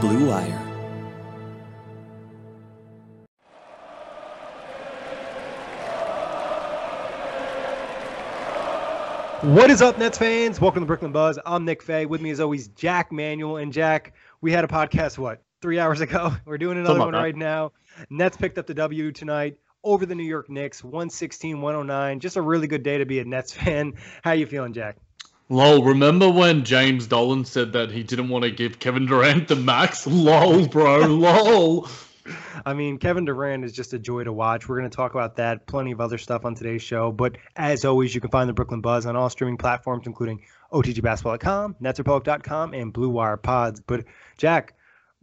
Blue Wire. What is up, Nets fans? Welcome to Brooklyn Buzz. I'm Nick Faye. With me, as always, Jack Manuel. And Jack, we had a podcast, 3 hours ago? We're doing another one right now. Nets picked up the W tonight over the New York Knicks, 116-109. Just a really good day to be a Nets fan. How you feeling, Jack? Lol, remember when James Dolan said that he didn't want to give Kevin Durant the max? Lol, bro, lol. I mean, Kevin Durant is just a joy to watch. We're going to talk about that, plenty of other stuff on today's show. But as always, you can find the Brooklyn Buzz on all streaming platforms, including OTGBasketball.com, NetsRepublic.com, and Blue Wire Pods. But, Jack,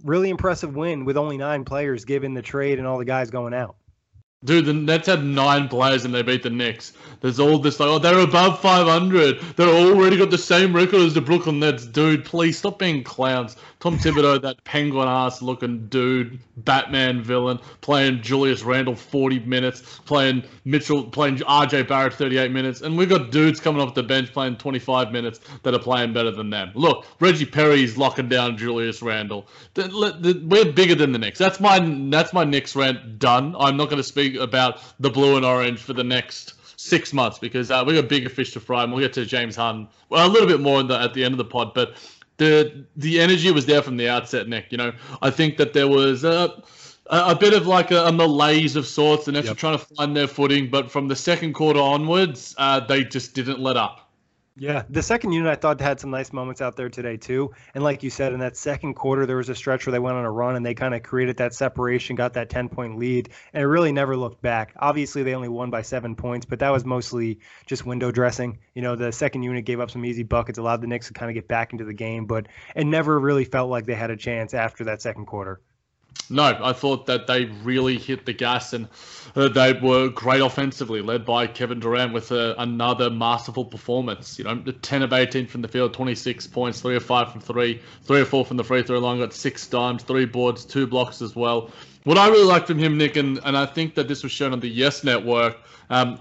really impressive win with only 9 players given the trade and all the guys going out. Dude, the Nets had 9 players and they beat the Knicks. There's all this like, oh, they're above 500. They're already got the same record as the Brooklyn Nets. Dude, please stop being clowns. Tom Thibodeau, that penguin-ass looking dude, Batman villain, playing Julius Randle 40 minutes, playing Mitchell, playing RJ Barrett 38 minutes, and we've got dudes coming off the bench playing 25 minutes that are playing better than them. Look, Reggie Perry's locking down Julius Randle. We're bigger than the Knicks. That's my Knicks rant done. I'm not going to speak about the blue and orange for the next 6 months because we got bigger fish to fry, and we'll get to James Harden a little bit more at the end of the pod. But the energy was there from the outset, Nick. You know, I think that there was a bit of like a malaise of sorts, and they're trying to find their footing. But from the second quarter onwards, they just didn't let up. Yeah, the second unit I thought had some nice moments out there today too. And like you said, in that second quarter, there was a stretch where they went on a run and they kind of created that separation, got that 10-point lead, and it really never looked back. Obviously, they only won by 7 points, but that was mostly just window dressing. You know, the second unit gave up some easy buckets, allowed the Knicks to kind of get back into the game, but it never really felt like they had a chance after that second quarter. No, I thought that they really hit the gas and they were great offensively, led by Kevin Durant with another masterful performance. You know, 10 of 18 from the field, 26 points, 3 of 5 from 3, 3 of 4 from the free throw line, got 6 dimes, 3 boards, 2 blocks as well. What I really liked from him, Nick, and I think that this was shown on the Yes Network,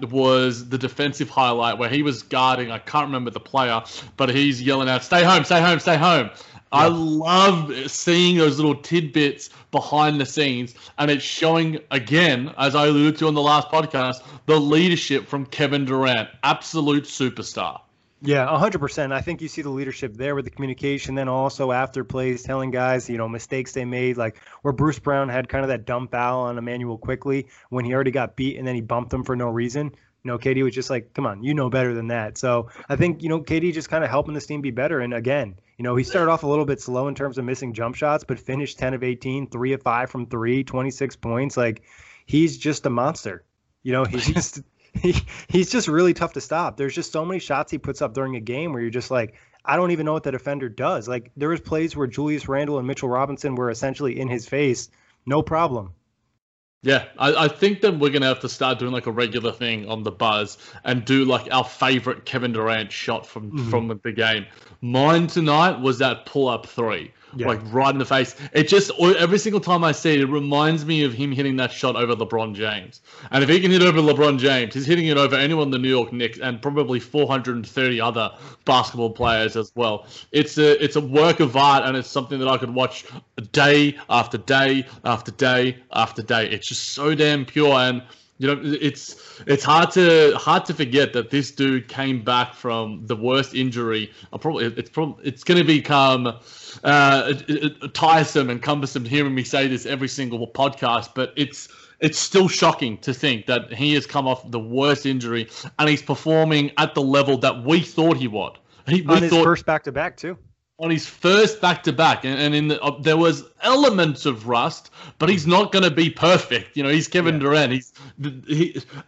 was the defensive highlight where he was guarding, I can't remember the player, but he's yelling out, stay home, stay home, stay home. Yeah. I love seeing those little tidbits behind the scenes, and it's showing, again, as I alluded to on the last podcast, the leadership from Kevin Durant, absolute superstar. Yeah, 100%. I think you see the leadership there with the communication, then also after plays telling guys, you know, mistakes they made, like where Bruce Brown had kind of that dumb foul on Emmanuel Quickly when he already got beat and then he bumped him for no reason. You know, KD was just like, come on, you know better than that. So I think, you know, KD just kind of helping this team be better. And again, you know, he started off a little bit slow in terms of missing jump shots, but finished 10 of 18, 3 of 5 from 3, 26 points. Like, he's just a monster. You know, he's just he's just really tough to stop. There's just so many shots he puts up during a game where you're just like, I don't even know what the defender does. Like, there was plays where Julius Randle and Mitchell Robinson were essentially in his face, no problem. Yeah, I think then we're going to have to start doing like a regular thing on the Buzz and do like our favorite Kevin Durant shot from the game. Mine tonight was that pull-up three, like right in the face. It just, every single time I see it, it reminds me of him hitting that shot over LeBron James. And if he can hit over LeBron James, he's hitting it over anyone in the New York Knicks and probably 430 other basketball players as well. It's a work of art, and it's something that I could watch day after day after day after day. It's just so damn pure, and you know, it's hard to forget that this dude came back from the worst injury. It's going to become tiresome and cumbersome hearing me say this every single podcast, but it's still shocking to think that he has come off the worst injury and he's performing at the level that we thought he would. His first back-to-back too. On his first back-to-back, and there was elements of rust, but he's not going to be perfect. You know, he's Kevin Durant.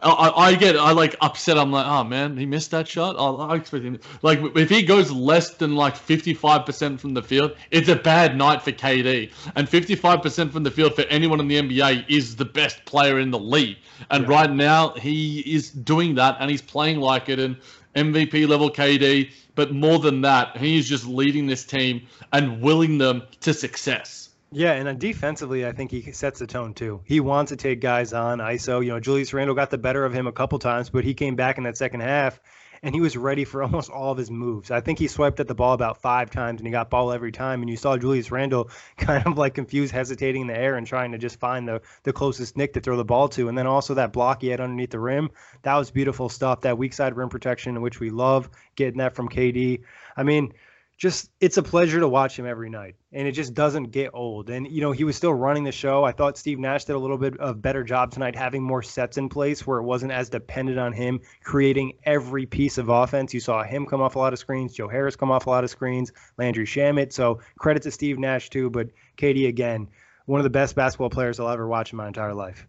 I like upset. I'm like, oh man, he missed that shot. I expect him. Like, if he goes less than like 55% from the field, it's a bad night for KD. And 55% from the field for anyone in the NBA is the best player in the league. And right now he is doing that, and he's playing like it. And MVP level KD, but more than that, he is just leading this team and willing them to success. Yeah, and defensively, I think he sets the tone too. He wants to take guys on ISO. You know, Julius Randle got the better of him a couple times, but he came back in that second half, and he was ready for almost all of his moves. I think he swiped at the ball about 5 times, and he got ball every time, and you saw Julius Randle kind of like confused, hesitating in the air and trying to just find the closest Nick to throw the ball to. And then also that block he had underneath the rim, that was beautiful stuff, that weak side rim protection, which we love, getting that from KD. I mean, just it's a pleasure to watch him every night, and it just doesn't get old. And, you know, he was still running the show. I thought Steve Nash did a little bit of better job tonight, having more sets in place where it wasn't as dependent on him creating every piece of offense. You saw him come off a lot of screens, Joe Harris come off a lot of screens, Landry Shamet. So credit to Steve Nash too, but KD, again, one of the best basketball players I'll ever watch in my entire life.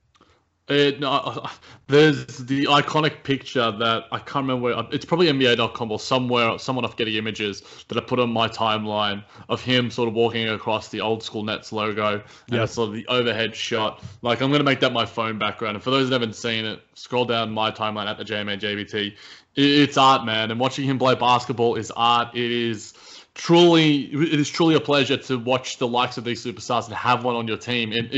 There's the iconic picture that I can't remember where, it's probably NBA.com or somewhere, someone off Getty Images that I put on my timeline of him sort of walking across the old school Nets logo and sort of the overhead shot. Like, I'm going to make that my phone background. And for those that haven't seen it, scroll down my timeline at the JMAJBT. It's art, man. And watching him play basketball is art. It is truly a pleasure to watch the likes of these superstars and have one on your team. And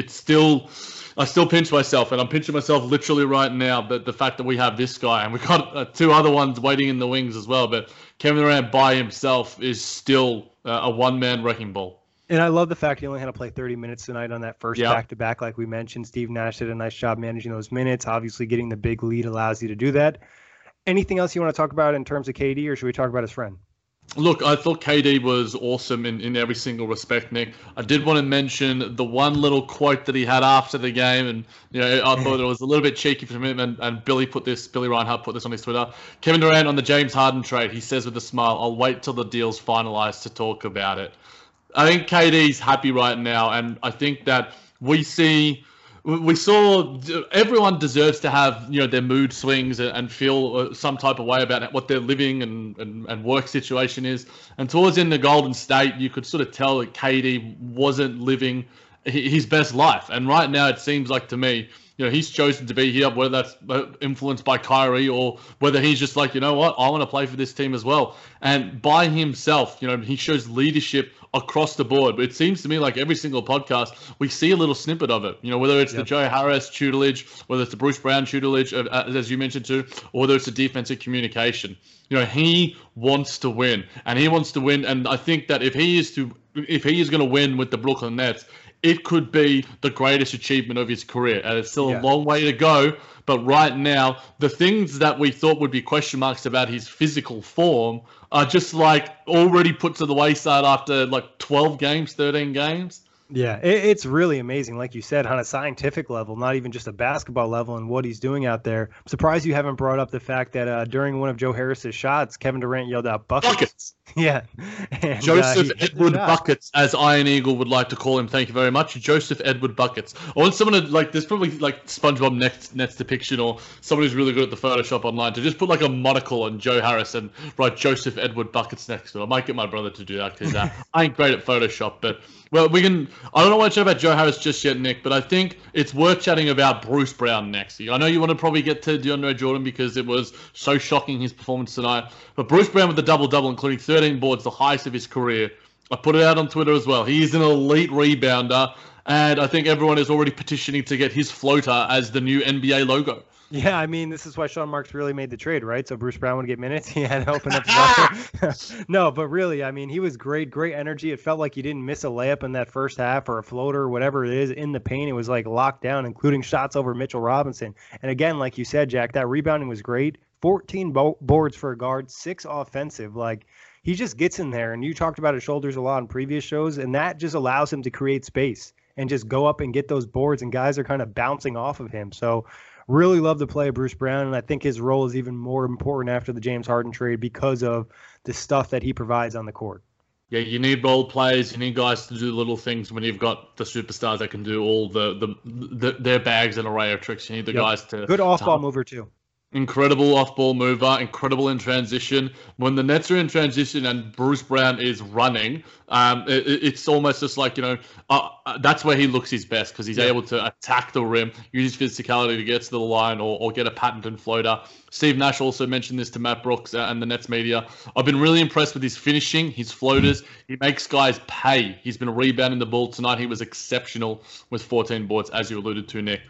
I still pinch myself, and I'm pinching myself literally right now, but the fact that we have this guy and we've got 2 other ones waiting in the wings as well, but Kevin Durant by himself is still a one-man wrecking ball. And I love the fact he only had to play 30 minutes tonight on that first back-to-back. Like we mentioned, Steve Nash did a nice job managing those minutes. Obviously, getting the big lead allows you to do that. Anything else you want to talk about in terms of KD, or should we talk about his friend? Look, I thought KD was awesome in every single respect, Nick. I did want to mention the one little quote that he had after the game, and you know, I thought it was a little bit cheeky for him, and Billy Reinhardt put this on his Twitter. Kevin Durant on the James Harden trade, he says with a smile, "I'll wait till the deal's finalized to talk about it." I think KD's happy right now, and I think that we saw everyone deserves to have, you know, their mood swings and feel some type of way about what their living and work situation is. And towards in the Golden State, you could sort of tell that KD wasn't living his best life. And right now, it seems like to me, you know, he's chosen to be here, whether that's influenced by Kyrie or whether he's just like, you know what, I want to play for this team as well. And by himself, you know, he shows leadership across the board. But it seems to me like every single podcast, we see a little snippet of it. You know, whether it's the Joe Harris tutelage, whether it's the Bruce Brown tutelage, as you mentioned too, or whether it's the defensive communication. You know, he wants to win, and he wants to win. And I think that if he is going to win with the Brooklyn Nets, it could be the greatest achievement of his career. And it's still a long way to go. But right now, the things that we thought would be question marks about his physical form are just like already put to the wayside after like 12 games, 13 games. Yeah, it's really amazing, like you said, on a scientific level, not even just a basketball level, and what he's doing out there. I'm surprised you haven't brought up the fact that during one of Joe Harris's shots, Kevin Durant yelled out buckets. Yeah. And, Joseph Edward Buckets, as Iron Eagle would like to call him. Thank you very much. Joseph Edward Buckets. I want someone to, like, there's probably like SpongeBob Nett's depiction or someone who's really good at the Photoshop online to just put like a monocle on Joe Harris and write Joseph Edward Buckets next to it. I might get my brother to do that because I ain't great at Photoshop, but... Well, we can. I don't know what to chat about Joe Harris just yet, Nick, but I think it's worth chatting about Bruce Brown next. I know you want to probably get to DeAndre Jordan because it was so shocking, his performance tonight. But Bruce Brown with the double-double, including 13 boards, the highest of his career. I put it out on Twitter as well. He is an elite rebounder, and I think everyone is already petitioning to get his floater as the new NBA logo. Yeah, I mean, this is why Sean Marks really made the trade, right? So Bruce Brown would get minutes. He had to open up the No, but really, I mean, he was great, great energy. It felt like he didn't miss a layup in that first half or a floater, whatever it is, in the paint. It was like locked down, including shots over Mitchell Robinson. And again, like you said, Jack, that rebounding was great. 14 boards for a guard, 6 offensive. Like, he just gets in there. And you talked about his shoulders a lot in previous shows, and that just allows him to create space and just go up and get those boards, and guys are kind of bouncing off of him. So... really love the play of Bruce Brown, and I think his role is even more important after the James Harden trade because of the stuff that he provides on the court. Yeah, you need role players. You need guys to do little things when you've got the superstars that can do all their bags and array of tricks. You need the guys to... Good off-ball mover, too. Incredible off-ball mover, incredible in transition. When the Nets are in transition and Bruce Brown is running, it's almost just like, that's where he looks his best because he's able to attack the rim, use his physicality to get to the line or get a patented floater. Steve Nash also mentioned this to Matt Brooks and the Nets media. I've been really impressed with his finishing, his floaters. He makes guys pay. He's been rebounding the ball tonight. He was exceptional with 14 boards, as you alluded to, Nick.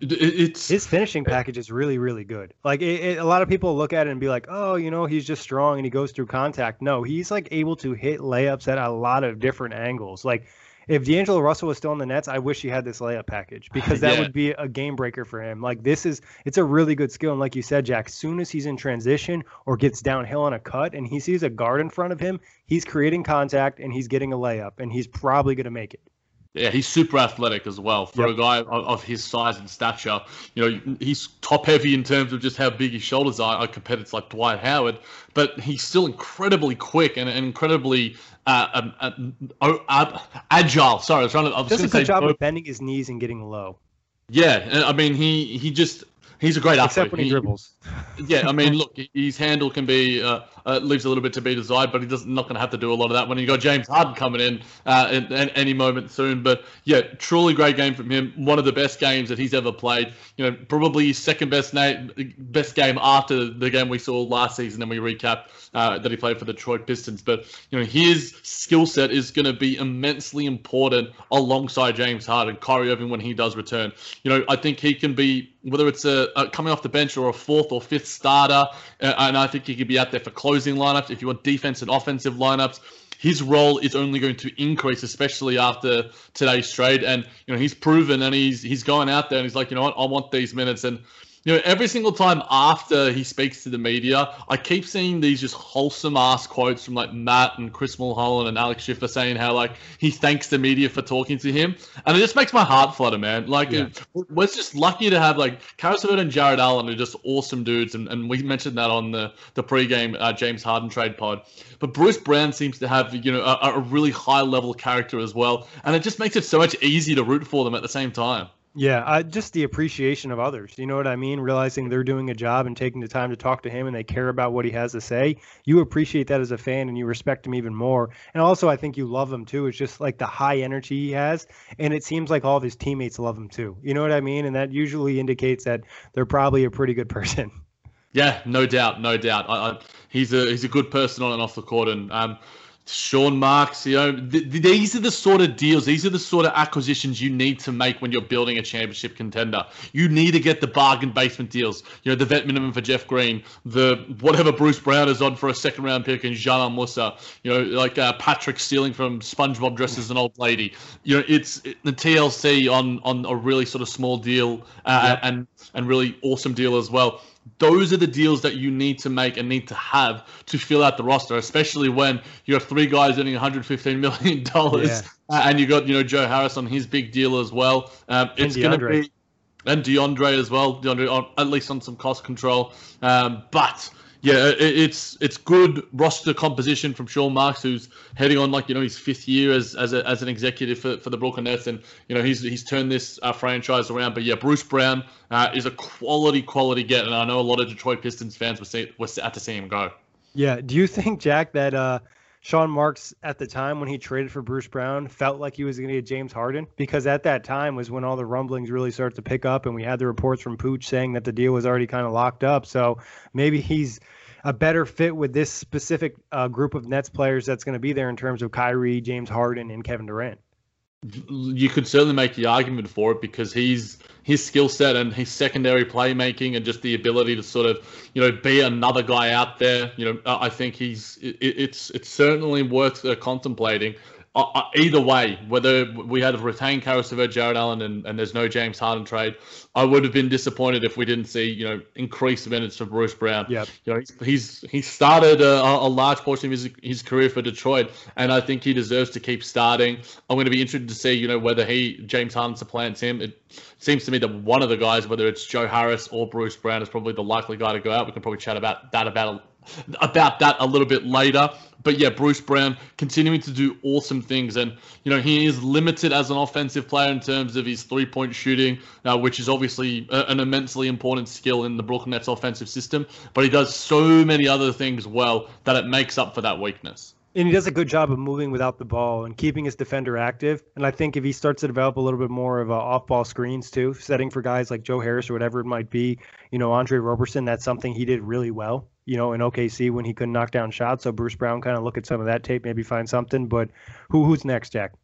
His finishing package is really, really good. Like a lot of people look at it and be like, oh, he's just strong and he goes through contact. No, he's like able to hit layups at a lot of different angles. Like if D'Angelo Russell was still in the Nets, I wish he had this layup package because that would be a game breaker for him. Like it's a really good skill. And like you said, Jack, as soon as he's in transition or gets downhill on a cut and he sees a guard in front of him, he's creating contact and he's getting a layup and he's probably going to make it. Yeah, he's super athletic as well. For a guy of his size and stature, he's top-heavy in terms of just how big his shoulders are. I compared it to like Dwight Howard, but he's still incredibly quick and incredibly agile. Sorry, I was trying to... He does a good job of bending his knees and getting low. Yeah, I mean, he just... He's a great athlete. Except when he dribbles. Yeah, I mean, look, his handle can be leaves a little bit to be desired, but he's not going to have to do a lot of that when you got James Harden coming in any moment soon. But yeah, truly great game from him. One of the best games that he's ever played. Probably his second best game after the game we saw last season, and we recapped that he played for the Detroit Pistons. But his skill set is going to be immensely important alongside James Harden, Kyrie Irving when he does return. I think he can be, whether it's a coming off the bench or a fourth or fifth starter, and I think he could be out there for closing lineups. If you want defense and offensive lineups, his role is only going to increase, especially after today's trade. And he's proven, and he's going out there and he's like, I want these minutes. And every single time after he speaks to the media, I keep seeing these just wholesome-ass quotes from, like, Matt and Chris Mulholland and Alex Schiffer saying how, like, he thanks the media for talking to him. And it just makes my heart flutter, man. Like, we're just lucky to have, like, Caris LeVert and Jared Allen are just awesome dudes, and we mentioned that on the pregame James Harden trade pod. But Bruce Brown seems to have, a really high-level character as well, and it just makes it so much easier to root for them at the same time. Yeah, just the appreciation of others. You know what I mean? Realizing they're doing a job and taking the time to talk to him and they care about what he has to say. You appreciate that as a fan and you respect him even more. And also I think you love him too. It's just like the high energy he has. And it seems like all of his teammates love him too. You know what I mean? And that usually indicates that they're probably a pretty good person. Yeah, no doubt. No doubt. He's a good person on and off the court. And, Sean Marks, these are the sort of deals, these are the sort of acquisitions you need to make when you're building a championship contender. You need to get the bargain basement deals. The vet minimum for Jeff Green, the whatever Bruce Brown is on for a second-round pick and Jean Musa, like Patrick stealing from SpongeBob dressed as an old lady. It's the TLC on a really sort of small deal and really awesome deal as well. Those are the deals that you need to make and need to have to fill out the roster, especially when you have three guys earning $115 million and you got, you know, Joe Harris on his big deal as well. It's going to be, and DeAndre as well, DeAndre on, at least on some cost control. But yeah, it's good roster composition from Sean Marks, who's heading on, like, you know, his fifth year as an executive for the Brooklyn Nets, and you know he's turned this franchise around. But yeah, Bruce Brown is a quality get, and I know a lot of Detroit Pistons fans were sad to see him go. Yeah, do you think, Jack, that Sean Marks at the time when he traded for Bruce Brown felt like he was going to get James Harden? Because at that time was when all the rumblings really started to pick up, and we had the reports from Pooch saying that the deal was already kind of locked up. So maybe he's a better fit with this specific group of Nets players that's going to be there in terms of Kyrie, James Harden, and Kevin Durant. You could certainly make the argument for it because his skill set and his secondary playmaking and just the ability to sort of, you know, be another guy out there. You know, I think it's certainly worth contemplating. Either way, whether we had retained Caris LeVert, Jared Allen, and there's no James Harden trade, I would have been disappointed if we didn't see, you know, increased minutes for Bruce Brown. Yep. You know, he started a large portion of his career for Detroit, and I think he deserves to keep starting. I'm going to be interested to see, you know, whether James Harden supplants him. It seems to me that one of the guys, whether it's Joe Harris or Bruce Brown, is probably the likely guy to go out. We can probably chat about that a little bit later. But yeah, Bruce Brown continuing to do awesome things. And, you know, he is limited as an offensive player in terms of his three-point shooting, which is obviously an immensely important skill in the Brooklyn Nets offensive system. But he does so many other things well that it makes up for that weakness. And he does a good job of moving without the ball and keeping his defender active. And I think if he starts to develop a little bit more of off-ball screens too, setting for guys like Joe Harris or whatever it might be, you know, Andre Roberson, that's something he did really well, you know, in OKC when he couldn't knock down shots. So Bruce Brown, kind of look at some of that tape, maybe find something. But who's next, Jack?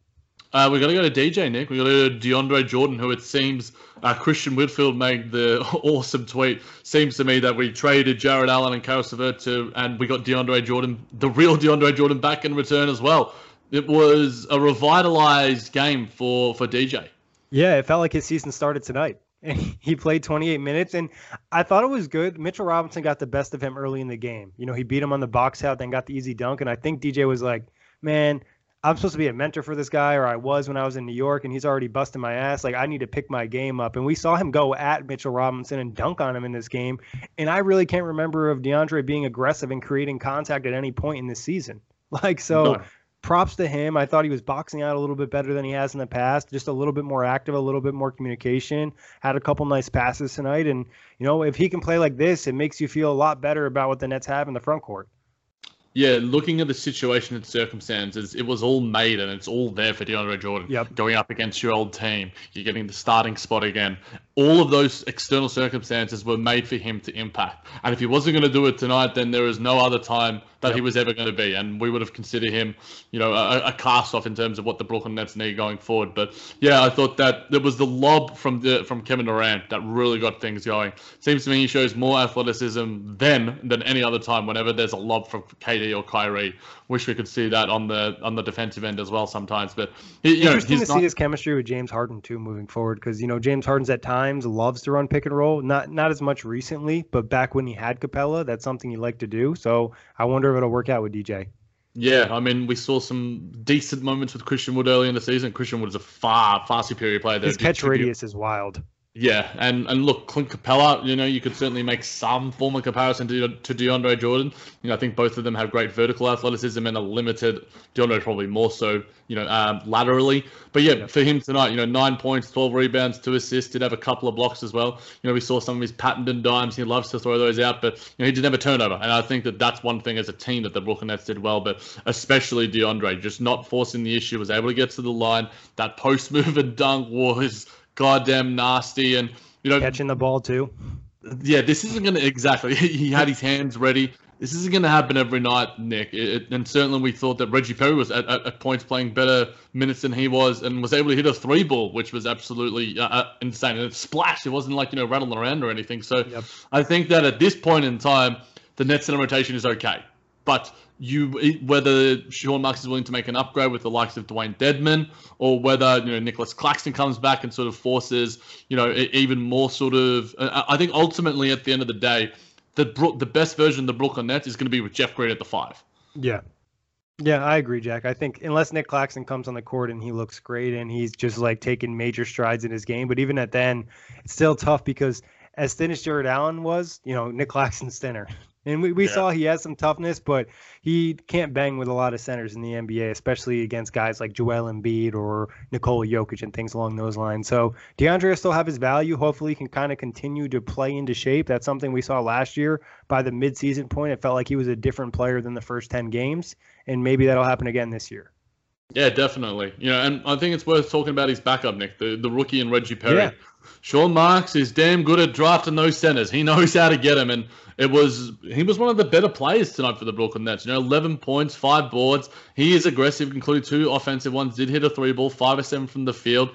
We're going to go to DJ, Nick. We're going to go to DeAndre Jordan, who it seems Christian Woodfield made the awesome tweet. Seems to me that we traded Jared Allen and Caris LeVert and we got DeAndre Jordan, the real DeAndre Jordan, back in return as well. It was a revitalized game for DJ. Yeah, it felt like his season started tonight. And he played 28 minutes, and I thought it was good. Mitchell Robinson got the best of him early in the game. You know, he beat him on the box out, then got the easy dunk, and I think DJ was like, man, I'm supposed to be a mentor for this guy, or I was when I was in New York, and he's already busting my ass. Like, I need to pick my game up. And we saw him go at Mitchell Robinson and dunk on him in this game, and I really can't remember of DeAndre being aggressive and creating contact at any point in this season. Like, so props to him. I thought he was boxing out a little bit better than he has in the past, just a little bit more active, a little bit more communication, had a couple nice passes tonight. And, you know, if he can play like this, it makes you feel a lot better about what the Nets have in the front court. Yeah, looking at the situation and circumstances, it was all made and it's all there for DeAndre Jordan. Yep. Going up against your old team, you're getting the starting spot again. All of those external circumstances were made for him to impact. And if he wasn't going to do it tonight, then there is no other time that he was ever going to be. And we would have considered him, you know, a cast-off in terms of what the Brooklyn Nets need going forward. But yeah, I thought that it was the lob from Kevin Durant that really got things going. Seems to me he shows more athleticism than any other time whenever there's a lob from KD or Kyrie. Wish we could see that on the defensive end as well sometimes. But interesting to see his chemistry with James Harden too moving forward, because you know James Harden's at times loves to run pick and roll. Not as much recently, but back when he had Capella, that's something he liked to do. So I wonder if it'll work out with DJ. Yeah, I mean, we saw some decent moments with Christian Wood early in the season. Christian Wood is a far superior player. His catch radius is wild. Yeah, and look, Clint Capella, you know, you could certainly make some form of comparison to DeAndre Jordan. You know, I think both of them have great vertical athleticism and are limited. DeAndre probably more so, you know, laterally. But yeah, for him tonight, you know, 9 points, 12 rebounds, 2 assists, did have a couple of blocks as well. You know, we saw some of his patented dimes. He loves to throw those out, but, you know, he didn't have a turnover. And I think that that's one thing as a team that the Brooklyn Nets did well, but especially DeAndre, just not forcing the issue, was able to get to the line. That post move and dunk was goddamn nasty, and you know, catching the ball too. Yeah, this isn't going to exactly. He had his hands ready. This isn't going to happen every night, Nick. And certainly we thought that Reggie Perry was at points playing better minutes than he was, and was able to hit a three ball, which was absolutely insane. And it splashed. It wasn't like, you know, rattling around or anything. So I think that at this point in time, the Nets in rotation is okay. But whether Sean Marks is willing to make an upgrade with the likes of Dwayne Dedman, or whether Nicholas Claxton comes back and sort of forces even more sort of, I think ultimately at the end of the day, the best version of the Brooklyn Nets is going to be with Jeff Green at the 5. Yeah. Yeah, I agree, Jack. I think unless Nick Claxton comes on the court and he looks great and he's just like taking major strides in his game, but even at then, it's still tough because as thin as Jared Allen was, Nick Claxton's thinner. And we saw he has some toughness, but he can't bang with a lot of centers in the NBA, especially against guys like Joel Embiid or Nikola Jokic and things along those lines. So DeAndre will still have his value. Hopefully he can kind of continue to play into shape. That's something we saw last year. By the midseason point, it felt like he was a different player than the first 10 games, and maybe that'll happen again this year. Yeah, definitely. And I think it's worth talking about his backup, Nick, the rookie in Reggie Perry. Yeah. Sean Marks is damn good at drafting those centers. He knows how to get them, and he was one of the better players tonight for the Brooklyn Nets. 11 points, 5 boards. He is aggressive, including 2 offensive ones. Did hit a 3-ball, 5 of 7 from the field.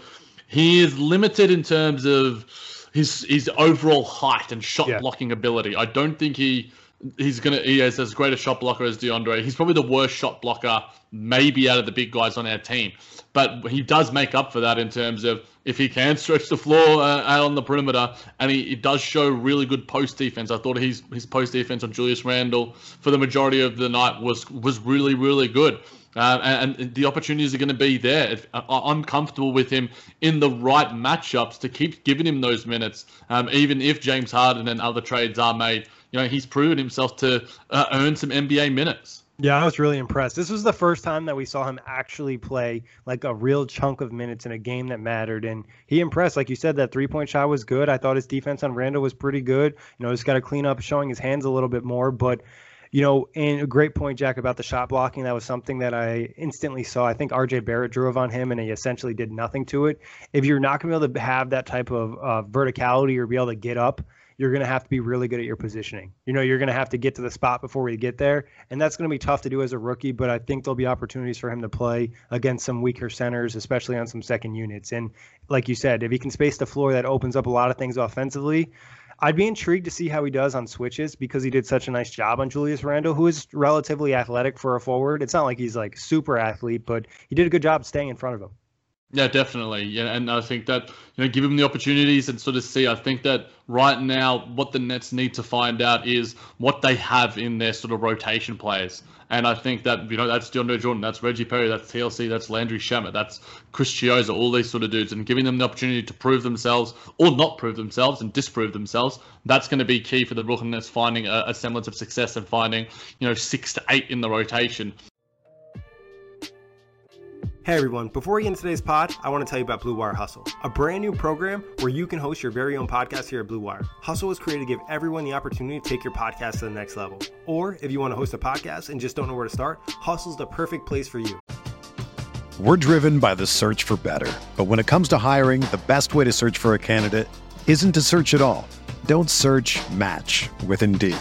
He is limited in terms of his overall height and shot blocking ability. I don't think he is as great a shot blocker as DeAndre. He's probably the worst shot blocker maybe out of the big guys on our team. But he does make up for that in terms of if he can stretch the floor out on the perimeter, and he does show really good post defense. I thought his post defense on Julius Randle for the majority of the night was really, really good. And the opportunities are going to be there. I'm comfortable with him in the right matchups to keep giving him those minutes, even if James Harden and other trades are made. He's proven himself to earn some NBA minutes. Yeah, I was really impressed. This was the first time that we saw him actually play like a real chunk of minutes in a game that mattered, and he impressed. Like you said, that three-point shot was good. I thought his defense on Randall was pretty good. Just got to clean up showing his hands a little bit more, but and a great point, Jack, about the shot blocking. That was something that I instantly saw. I think RJ Barrett drove on him, and he essentially did nothing to it. If you're not going to be able to have that type of verticality or be able to get up, you're going to have to be really good at your positioning. You're going to have to get to the spot before we get there, and that's going to be tough to do as a rookie, but I think there'll be opportunities for him to play against some weaker centers, especially on some second units. And like you said, if he can space the floor, that opens up a lot of things offensively. I'd be intrigued to see how he does on switches because he did such a nice job on Julius Randle, who is relatively athletic for a forward. It's not like he's like super athlete, but he did a good job staying in front of him. Yeah, definitely. Yeah, and I think that, give him the opportunities and sort of see. I think that right now what the Nets need to find out is what they have in their sort of rotation players. And I think that, that's DeAndre Jordan, that's Reggie Perry, that's TLC, that's Landry Shamet, that's Chris Chiozza, all these sort of dudes. And giving them the opportunity to prove themselves or not prove themselves and disprove themselves, that's going to be key for the Brooklyn Nets finding a semblance of success and finding, 6 to 8 in the rotation. Hey everyone, before we get into today's pod, I want to tell you about Blue Wire Hustle, a brand new program where you can host your very own podcast here at Blue Wire. Hustle was created to give everyone the opportunity to take your podcast to the next level. Or if you want to host a podcast and just don't know where to start, Hustle's the perfect place for you. We're driven by the search for better. But when it comes to hiring, the best way to search for a candidate isn't to search at all. Don't search, match with Indeed.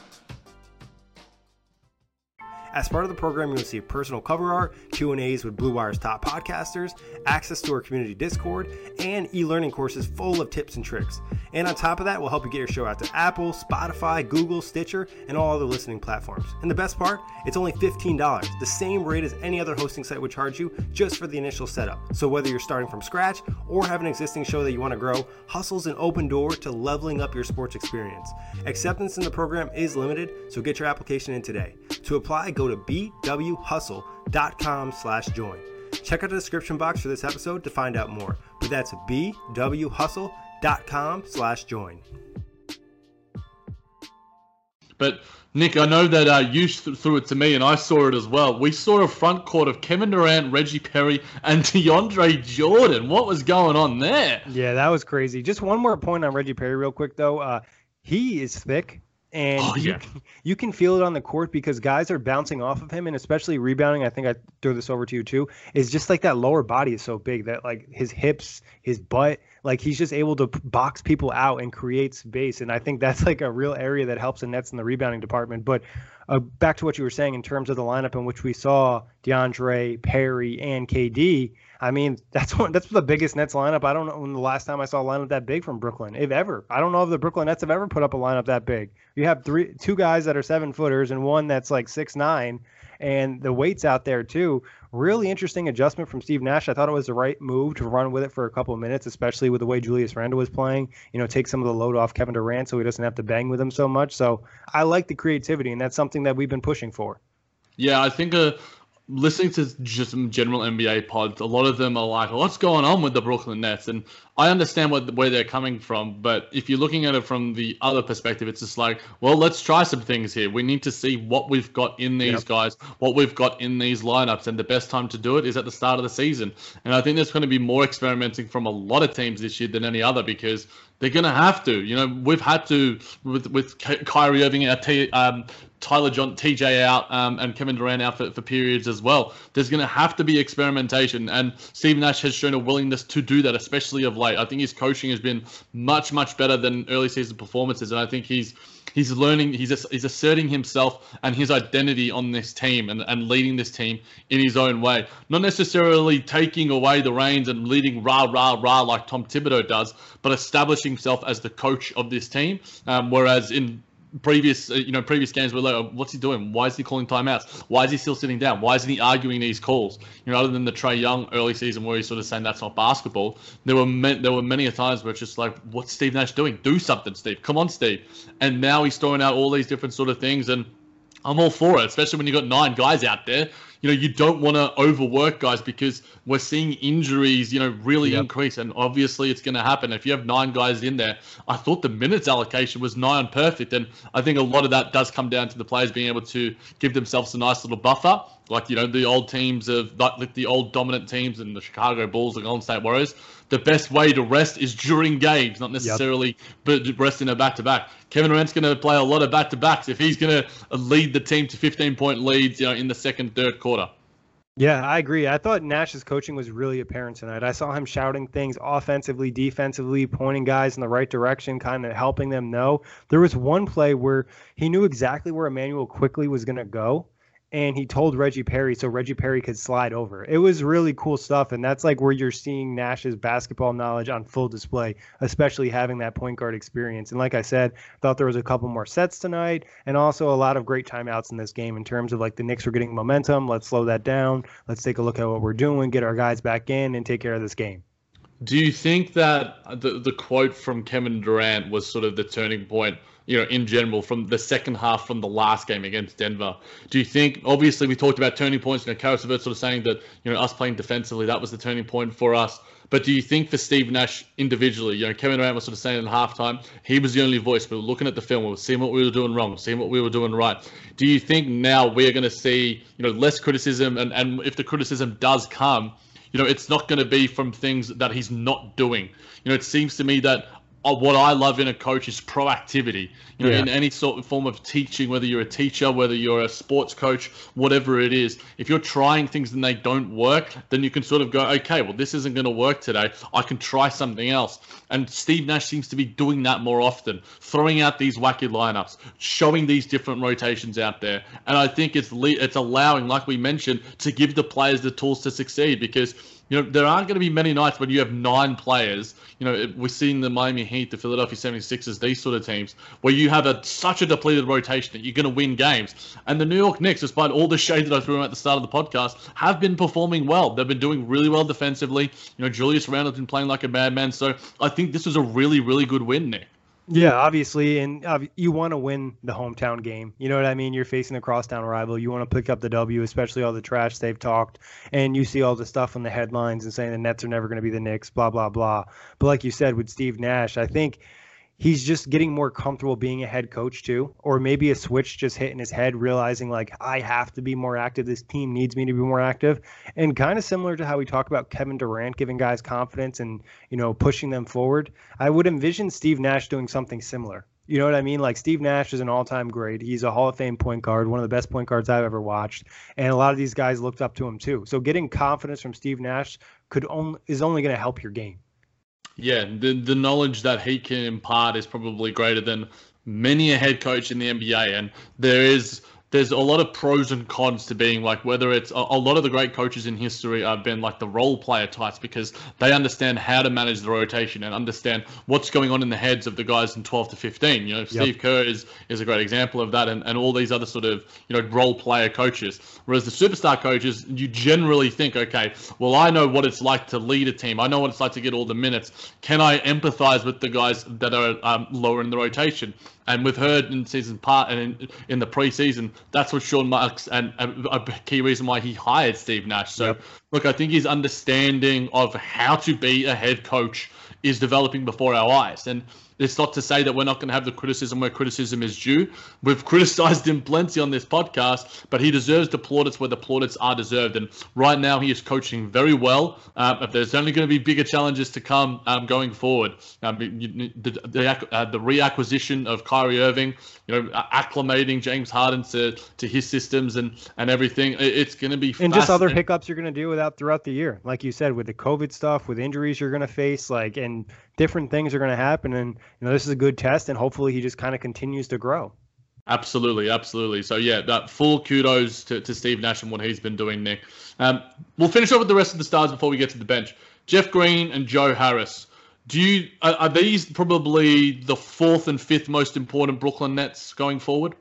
As part of the program, you'll see personal cover art, Q&As with Blue Wire's top podcasters, access to our community Discord, and e-learning courses full of tips and tricks. And on top of that, we'll help you get your show out to Apple, Spotify, Google, Stitcher, and all other listening platforms. And the best part, it's only $15, the same rate as any other hosting site would charge you just for the initial setup. So whether you're starting from scratch or have an existing show that you want to grow, Hustle's an open door to leveling up your sports experience. Acceptance in the program is limited, so get your application in today. To apply, go to BWHustle.com. bwhustle.com/join. Check out the description box for this episode to find out more. But that's bwhustle.com/join. But Nick, I know that you threw it to me, and I saw it as well. We saw a front court of Kevin Durant, Reggie Perry, and DeAndre Jordan. What was going on there? Yeah, that was crazy. Just one more point on Reggie Perry real quick, though. He is thick, and you can feel it on the court because guys are bouncing off of him, and especially rebounding. I think I threw this over to you, too. Is just like that lower body is so big that like his hips, his butt, like he's just able to box people out and create space. And I think that's like a real area that helps the Nets in the rebounding department. But back to what you were saying in terms of the lineup in which we saw DeAndre, Perry, and KD. I mean, that's the biggest Nets lineup. I don't know when the last time I saw a lineup that big from Brooklyn, if ever. I don't know if the Brooklyn Nets have ever put up a lineup that big. You have two guys that are 7-footers and one that's like 6'9", and the weight's out there too. Really interesting adjustment from Steve Nash. I thought it was the right move to run with it for a couple of minutes, especially with the way Julius Randle was playing. You know, take some of the load off Kevin Durant so he doesn't have to bang with him so much. So I like the creativity, and that's something that we've been pushing for. Yeah, I think listening to just some general NBA pods, a lot of them are like, what's going on with the Brooklyn Nets? And I understand where they're coming from, but if you're looking at it from the other perspective, it's just like, well, let's try some things here. We need to see what we've got in these guys, what we've got in these lineups, and the best time to do it is at the start of the season. And I think there's going to be more experimenting from a lot of teams this year than any other because they're going to have to. You know, we've had to, with Kyrie Irving, Tyler Johnson, TJ out, and Kevin Durant out for periods as well. There's going to have to be experimentation, and Steve Nash has shown a willingness to do that, especially of late. I think his coaching has been much, much better than early season performances, and I think he's learning, he's asserting himself and his identity on this team and leading this team in his own way. Not necessarily taking away the reins and leading rah, rah, rah like Tom Thibodeau does, but establishing himself as the coach of this team, whereas in previous games were like, oh, what's he doing? Why is he calling timeouts? Why is he still sitting down? Why isn't he arguing these calls? You know, other than the Trae Young early season where he's sort of saying that's not basketball, there were many a times where it's just like, what's Steve Nash doing? Do something, Steve. Come on, Steve. And now he's throwing out all these different sort of things, and I'm all for it, especially when you've got 9 guys out there. You know, you don't want to overwork guys because we're seeing injuries, you know, really increase, and obviously it's going to happen. If you have 9 guys in there, I thought the minutes allocation was nigh on perfect, and I think a lot of that does come down to the players being able to give themselves a nice little buffer, like, you know, the old teams of, like the old dominant teams and the Chicago Bulls and Golden State Warriors. The best way to rest is during games, not necessarily but resting a back-to-back. Kevin Durant's going to play a lot of back-to-backs if he's going to lead the team to 15-point leads, you know, in the second, third quarter. Yeah, I agree. I thought Nash's coaching was really apparent tonight. I saw him shouting things offensively, defensively, pointing guys in the right direction, kind of helping them know. There was one play where he knew exactly where Emmanuel Quickly was going to go, and he told Reggie Perry so Reggie Perry could slide over. It was really cool stuff, and that's like where you're seeing Nash's basketball knowledge on full display, especially having that point guard experience. And like I said, I thought there was a couple more sets tonight and also a lot of great timeouts in this game in terms of like the Knicks were getting momentum. Let's slow that down. Let's take a look at what we're doing, get our guys back in, and take care of this game. Do you think that the quote from Kevin Durant was sort of the turning point, you know, in general from the second half from the last game against Denver? Do you think, obviously we talked about turning points, you know, Caris LeVert sort of saying that, you know, us playing defensively, that was the turning point for us. But do you think for Steve Nash individually, you know, Kevin Durant was sort of saying at halftime, he was the only voice. We were looking at the film, we were seeing what we were doing wrong, seeing what we were doing right. Do you think now we're going to see, you know, less criticism? And if the criticism does come, you know, it's not going to be from things that he's not doing. You know, it seems to me that what I love in a coach is proactivity, you know, in any sort of form of teaching, whether you're a teacher, whether you're a sports coach, whatever it is. If you're trying things and they don't work, then you can sort of go, okay, well, this isn't going to work today. I can try something else. And Steve Nash seems to be doing that more often, throwing out these wacky lineups, showing these different rotations out there. And I think it's allowing, like we mentioned, to give the players the tools to succeed because, you know, there aren't going to be many nights when you have 9 players. You know, we're seeing the Miami Heat, the Philadelphia 76ers, these sort of teams, where you have such a depleted rotation that you're going to win games. And the New York Knicks, despite all the shade that I threw at the start of the podcast, have been performing well. They've been doing really well defensively. You know, Julius Randle's been playing like a madman. So I think this was a really, really good win, Nick. Yeah, obviously, and you want to win the hometown game. You know what I mean? You're facing a crosstown rival. You want to pick up the W, especially all the trash they've talked, and you see all the stuff in the headlines and saying the Nets are never going to be the Knicks, blah, blah, blah. But like you said, with Steve Nash, I think he's just getting more comfortable being a head coach too, or maybe a switch just hit in his head, realizing like, I have to be more active. This team needs me to be more active. And kind of similar to how we talk about Kevin Durant giving guys confidence and, you know, pushing them forward. I would envision Steve Nash doing something similar. You know what I mean? Like, Steve Nash is an all-time great. He's a Hall of Fame point guard, one of the best point guards I've ever watched. And a lot of these guys looked up to him too. So getting confidence from Steve Nash is only going to help your game. Yeah, the knowledge that he can impart is probably greater than many a head coach in the NBA, and there's a lot of pros and cons to being like, whether it's a lot of the great coaches in history have been like the role player types because they understand how to manage the rotation and understand what's going on in the heads of the guys in 12 to 15. You know, Steve Kerr is a great example of that, and all these other sort of, you know, role player coaches. Whereas the superstar coaches, you generally think, okay, well, I know what it's like to lead a team. I know what it's like to get all the minutes. Can I empathize with the guys that are lower in the rotation? And we've heard in season part and in the preseason, that's what Sean Marks, and a key reason why he hired Steve Nash. So, Look, I think his understanding of how to be a head coach is developing before our eyes. And it's not to say that we're not going to have the criticism where criticism is due. We've criticized him plenty on this podcast, but he deserves the plaudits where the plaudits are deserved. And right now he is coaching very well. If there's only going to be bigger challenges to come going forward. The reacquisition of Kyrie Irving, you know, acclimating James Harden to his systems and everything. It's going to be fascinating. And just other hiccups you're going to deal with throughout the year. Like you said, with the COVID stuff, with injuries you're going to face, and different things are going to happen, and you know, this is a good test, and hopefully he just kind of continues to grow. Absolutely. So yeah, that full kudos to Steve Nash and what he's been doing, Nick. We'll finish up with the rest of the stars before we get to the bench. Jeff Green and Joe Harris. Are these probably the fourth and fifth most important Brooklyn Nets going forward?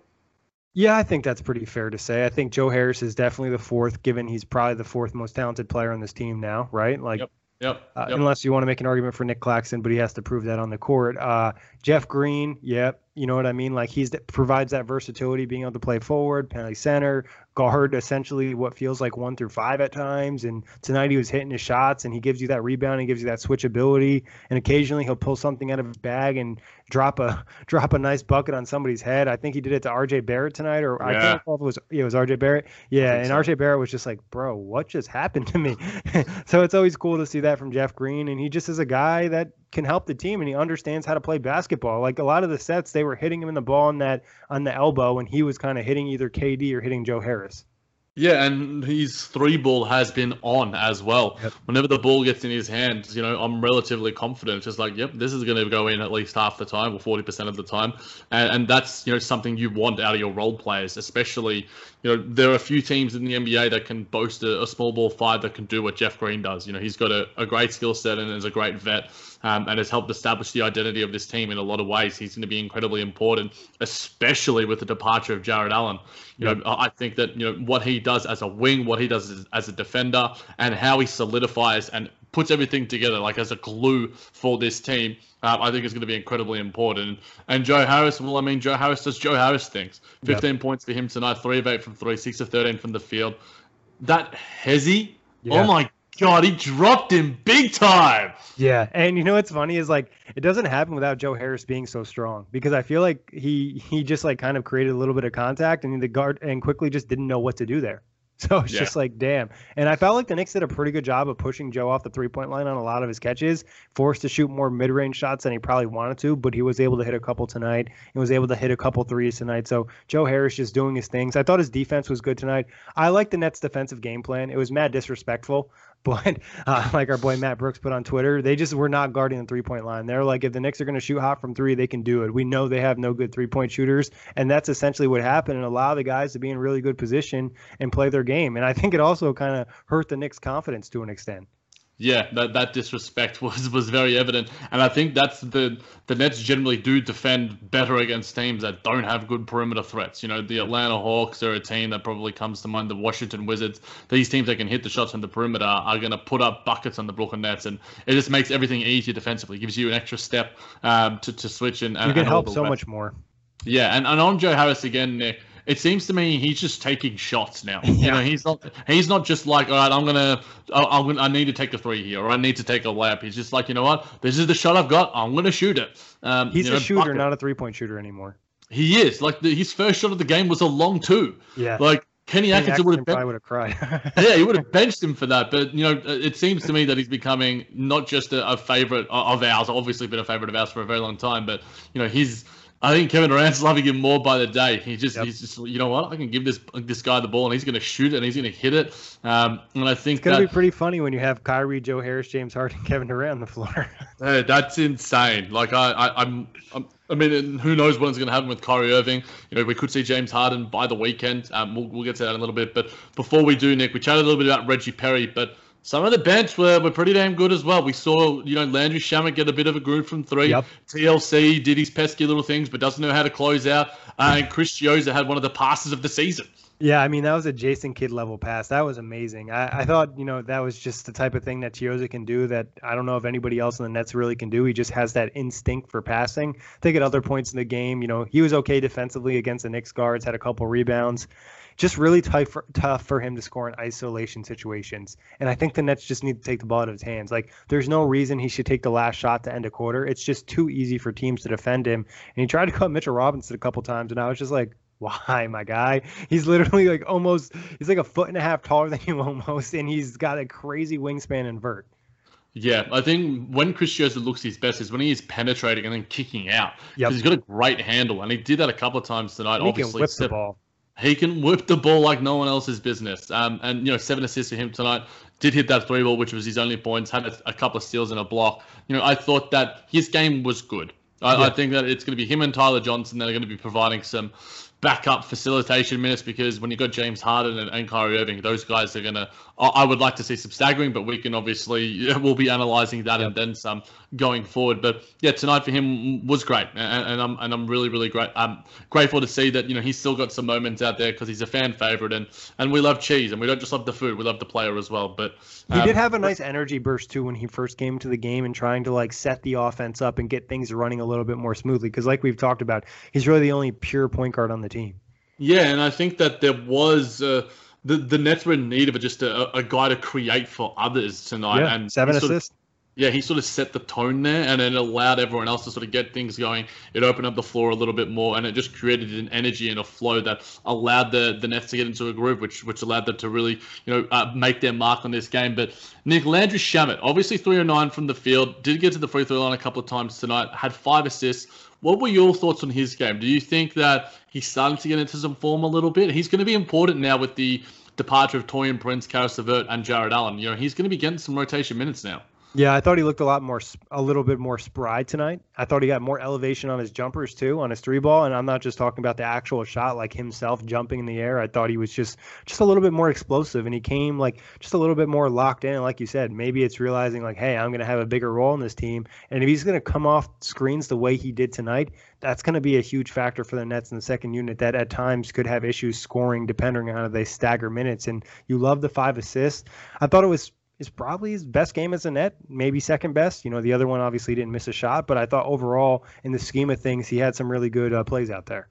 Yeah, I think that's pretty fair to say. I think Joe Harris is definitely the fourth, given he's probably the fourth most talented player on this team now, right? Yep. Unless you want to make an argument for Nick Claxton, but he has to prove that on the court. Jeff Green, you know what I mean? Like, he provides that versatility, being able to play forward, penalty center, guard, essentially what feels like 1 through 5 at times. And tonight he was hitting his shots, and he gives you that rebound, and gives you that switchability. And occasionally he'll pull something out of his bag and drop a nice bucket on somebody's head. I think he did it to RJ Barrett tonight, or I can't recall if it was RJ Barrett. Yeah, and so. RJ Barrett was just like, bro, what just happened to me? So it's always cool to see that from Jeff Green, and he just is a guy that can help the team, and he understands how to play basketball. Like, a lot of the sets, they were hitting him in the ball on the elbow, and he was kind of hitting either KD or hitting Joe Harris. Yeah, and his 3-ball has been on as well. Yep. Whenever the ball gets in his hands, you know, I'm relatively confident. Just like, yep, this is going to go in at least half the time or 40% of the time. And that's, you know, something you want out of your role players, especially, you know, there are a few teams in the NBA that can boast a small ball five that can do what Jeff Green does. You know, he's got a great skill set and is a great vet and has helped establish the identity of this team in a lot of ways. He's going to be incredibly important, especially with the departure of Jared Allen. You know, I think that, you know, what he does as a wing, what he does as a defender, and how he solidifies and puts everything together, like as a glue for this team, I think is going to be incredibly important. And Joe Harris, well, I mean, Joe Harris does Joe Harris things. 15 points for him tonight, 3 of 8 from 3, 6 of 13 from the field. That Hezzy, oh my God, he dropped him big time. Yeah, and you know what's funny is, like, it doesn't happen without Joe Harris being so strong, because I feel like he just, like, kind of created a little bit of contact, and the guard and quickly just didn't know what to do there. So it's just like, damn. And I felt like the Knicks did a pretty good job of pushing Joe off the three-point line on a lot of his catches, forced to shoot more mid-range shots than he probably wanted to, but he was able to hit a couple tonight and was able to hit a couple threes tonight. So Joe Harris just doing his things. I thought his defense was good tonight. I like the Nets' defensive game plan. It was mad disrespectful. But like our boy Matt Brooks put on Twitter, they just were not guarding the three-point line. They're like, if the Knicks are going to shoot hot from three, they can do it. We know they have no good three-point shooters, and that's essentially what happened, and allow the guys to be in really good position and play their game. And I think it also kind of hurt the Knicks' confidence to an extent. yeah, that disrespect was very evident. And I think that's the Nets generally do defend better against teams that don't have good perimeter threats. You know, the Atlanta Hawks are a team that probably comes to mind, the Washington Wizards. These teams that can hit the shots on the perimeter are going to put up buckets on the Brooklyn Nets, and it just makes everything easier defensively. It gives you an extra step to switch. And you can help so much more. Yeah, and on Joe Harris again, Nick, it seems to me he's just taking shots now. Yeah. You know, he's not just like, all right, I need to take a three here, or I need to take a layup. He's just like, you know what, this is the shot I've got. I'm going to shoot it. He's a shooter, bucket. Not a 3-point shooter anymore. He is. Like his first shot of the game was a long two. Yeah. Like Kenny Atkinson would have cried. Yeah, he would have benched him for that. But, you know, it seems to me that he's becoming not just a favorite of ours, obviously been a favorite of ours for a very long time, but, you know, I think Kevin Durant's loving him more by the day. He's just, you know what? I can give this guy the ball, and he's going to shoot it, and he's going to hit it. And I think it's going to be pretty funny when you have Kyrie, Joe Harris, James Harden, Kevin Durant on the floor. That's insane. Like I mean, who knows what's going to happen with Kyrie Irving? You know, we could see James Harden by the weekend. We'll get to that in a little bit. But before we do, Nick, we chatted a little bit about Reggie Perry, but some of the bench were pretty damn good as well. We saw, you know, Landry Shamet get a bit of a groove from three. Yep. TLC did his pesky little things, but doesn't know how to close out. And Chris Chiozza had one of the passes of the season. Yeah, I mean, that was a Jason Kidd level pass. That was amazing. I thought, you know, that was just the type of thing that Chiozza can do that I don't know if anybody else in the Nets really can do. He just has that instinct for passing. I think at other points in the game, you know, he was okay defensively against the Knicks guards, had a couple rebounds. Just really tough for him to score in isolation situations. And I think the Nets just need to take the ball out of his hands. Like, there's no reason he should take the last shot to end a quarter. It's just too easy for teams to defend him. And he tried to cut Mitchell Robinson a couple times, and I was just like, why, my guy? He's literally like he's like a foot and a half taller than you almost, and he's got a crazy wingspan and vert. Yeah, I think when Chris Chiozza looks his best is when he is penetrating and then kicking out. Because he's got a great handle, and he did that a couple of times tonight. Obviously, can whip the ball. He can whip the ball like no one else's business. And, you know, 7 assists for him tonight. Did hit that 3-ball, which was his only points. Had a couple of steals and a block. You know, I thought that his game was good. I think that it's going to be him and Tyler Johnson that are going to be providing some backup facilitation minutes, because when you've got James Harden and Kyrie Irving, those guys are going to, I would like to see some staggering, but we can obviously, we'll be analysing that and then some going forward. But yeah, tonight for him was great, and I'm really, really great. I'm grateful to see that, you know, he's still got some moments out there because he's a fan favourite, and we love cheese, and we don't just love the food, we love the player as well. But he did have a nice energy burst too when he first came to the game and trying to like set the offense up and get things running a little bit more smoothly, because like we've talked about, he's really the only pure point guard on the team. Yeah, and I think that there was the Nets were in need of just a guy to create for others tonight. Yeah, and 7 assists. He sort of set the tone there, and then allowed everyone else to sort of get things going. It opened up the floor a little bit more, and it just created an energy and a flow that allowed the Nets to get into a groove, which allowed them to really, you know, make their mark on this game. But Nick, Landry Shamet, obviously 3-9 from the field, did get to the free throw line a couple of times tonight, had 5 assists. What were your thoughts on his game? Do you think that he's starting to get into some form a little bit? He's going to be important now with the departure of Taurean Prince, Caris LeVert, and Jared Allen. You know, he's going to be getting some rotation minutes now. Yeah, I thought he looked a little bit more spry tonight. I thought he got more elevation on his jumpers too, on his 3-ball, and I'm not just talking about the actual shot, like himself jumping in the air. I thought he was just a little bit more explosive, and he came like just a little bit more locked in. Like you said, maybe it's realizing like, hey, I'm going to have a bigger role in this team, and if he's going to come off screens the way he did tonight, that's going to be a huge factor for the Nets in the second unit that at times could have issues scoring depending on how they stagger minutes. And you love the 5 assists. I thought it was is probably his best game as a Net, maybe second best. You know, the other one obviously didn't miss a shot, but I thought overall in the scheme of things, he had some really good plays out there.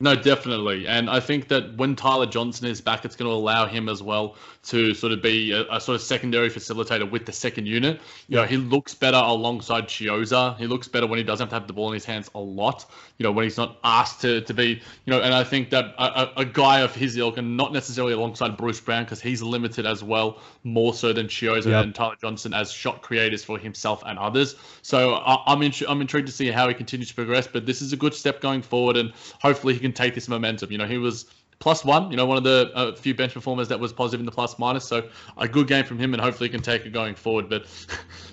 No, definitely. And I think that when Tyler Johnson is back, it's going to allow him as well to sort of be a sort of secondary facilitator with the second unit. You know, he looks better alongside Chiozza. He looks better when he doesn't have the ball in his hands a lot, you know, when he's not asked to be, you know, and I think that a guy of his ilk, and not necessarily alongside Bruce Brown, because he's limited as well, more so than Chiozza and Tyler Johnson as shot creators for himself and others. So I'm intrigued to see how he continues to progress, but this is a good step going forward, and hopefully he can take this momentum. You know, he was +1, you know, one of the few bench performers that was positive in the plus minus, so a good game from him, and hopefully he can take it going forward. But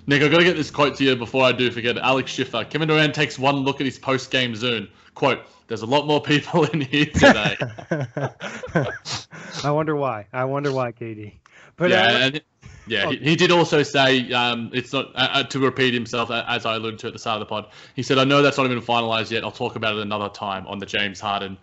Nick, I've got to get this quote to you before I do forget. Alex Schiffer, Kevin Durant takes one look at his post-game Zoom. Quote, "There's a lot more people in here today." I wonder why, KD. But yeah, Yeah, he did also say, it's not to repeat himself, as I alluded to at the start of the pod, he said, I know that's not even finalised yet. I'll talk about it another time on the James Harden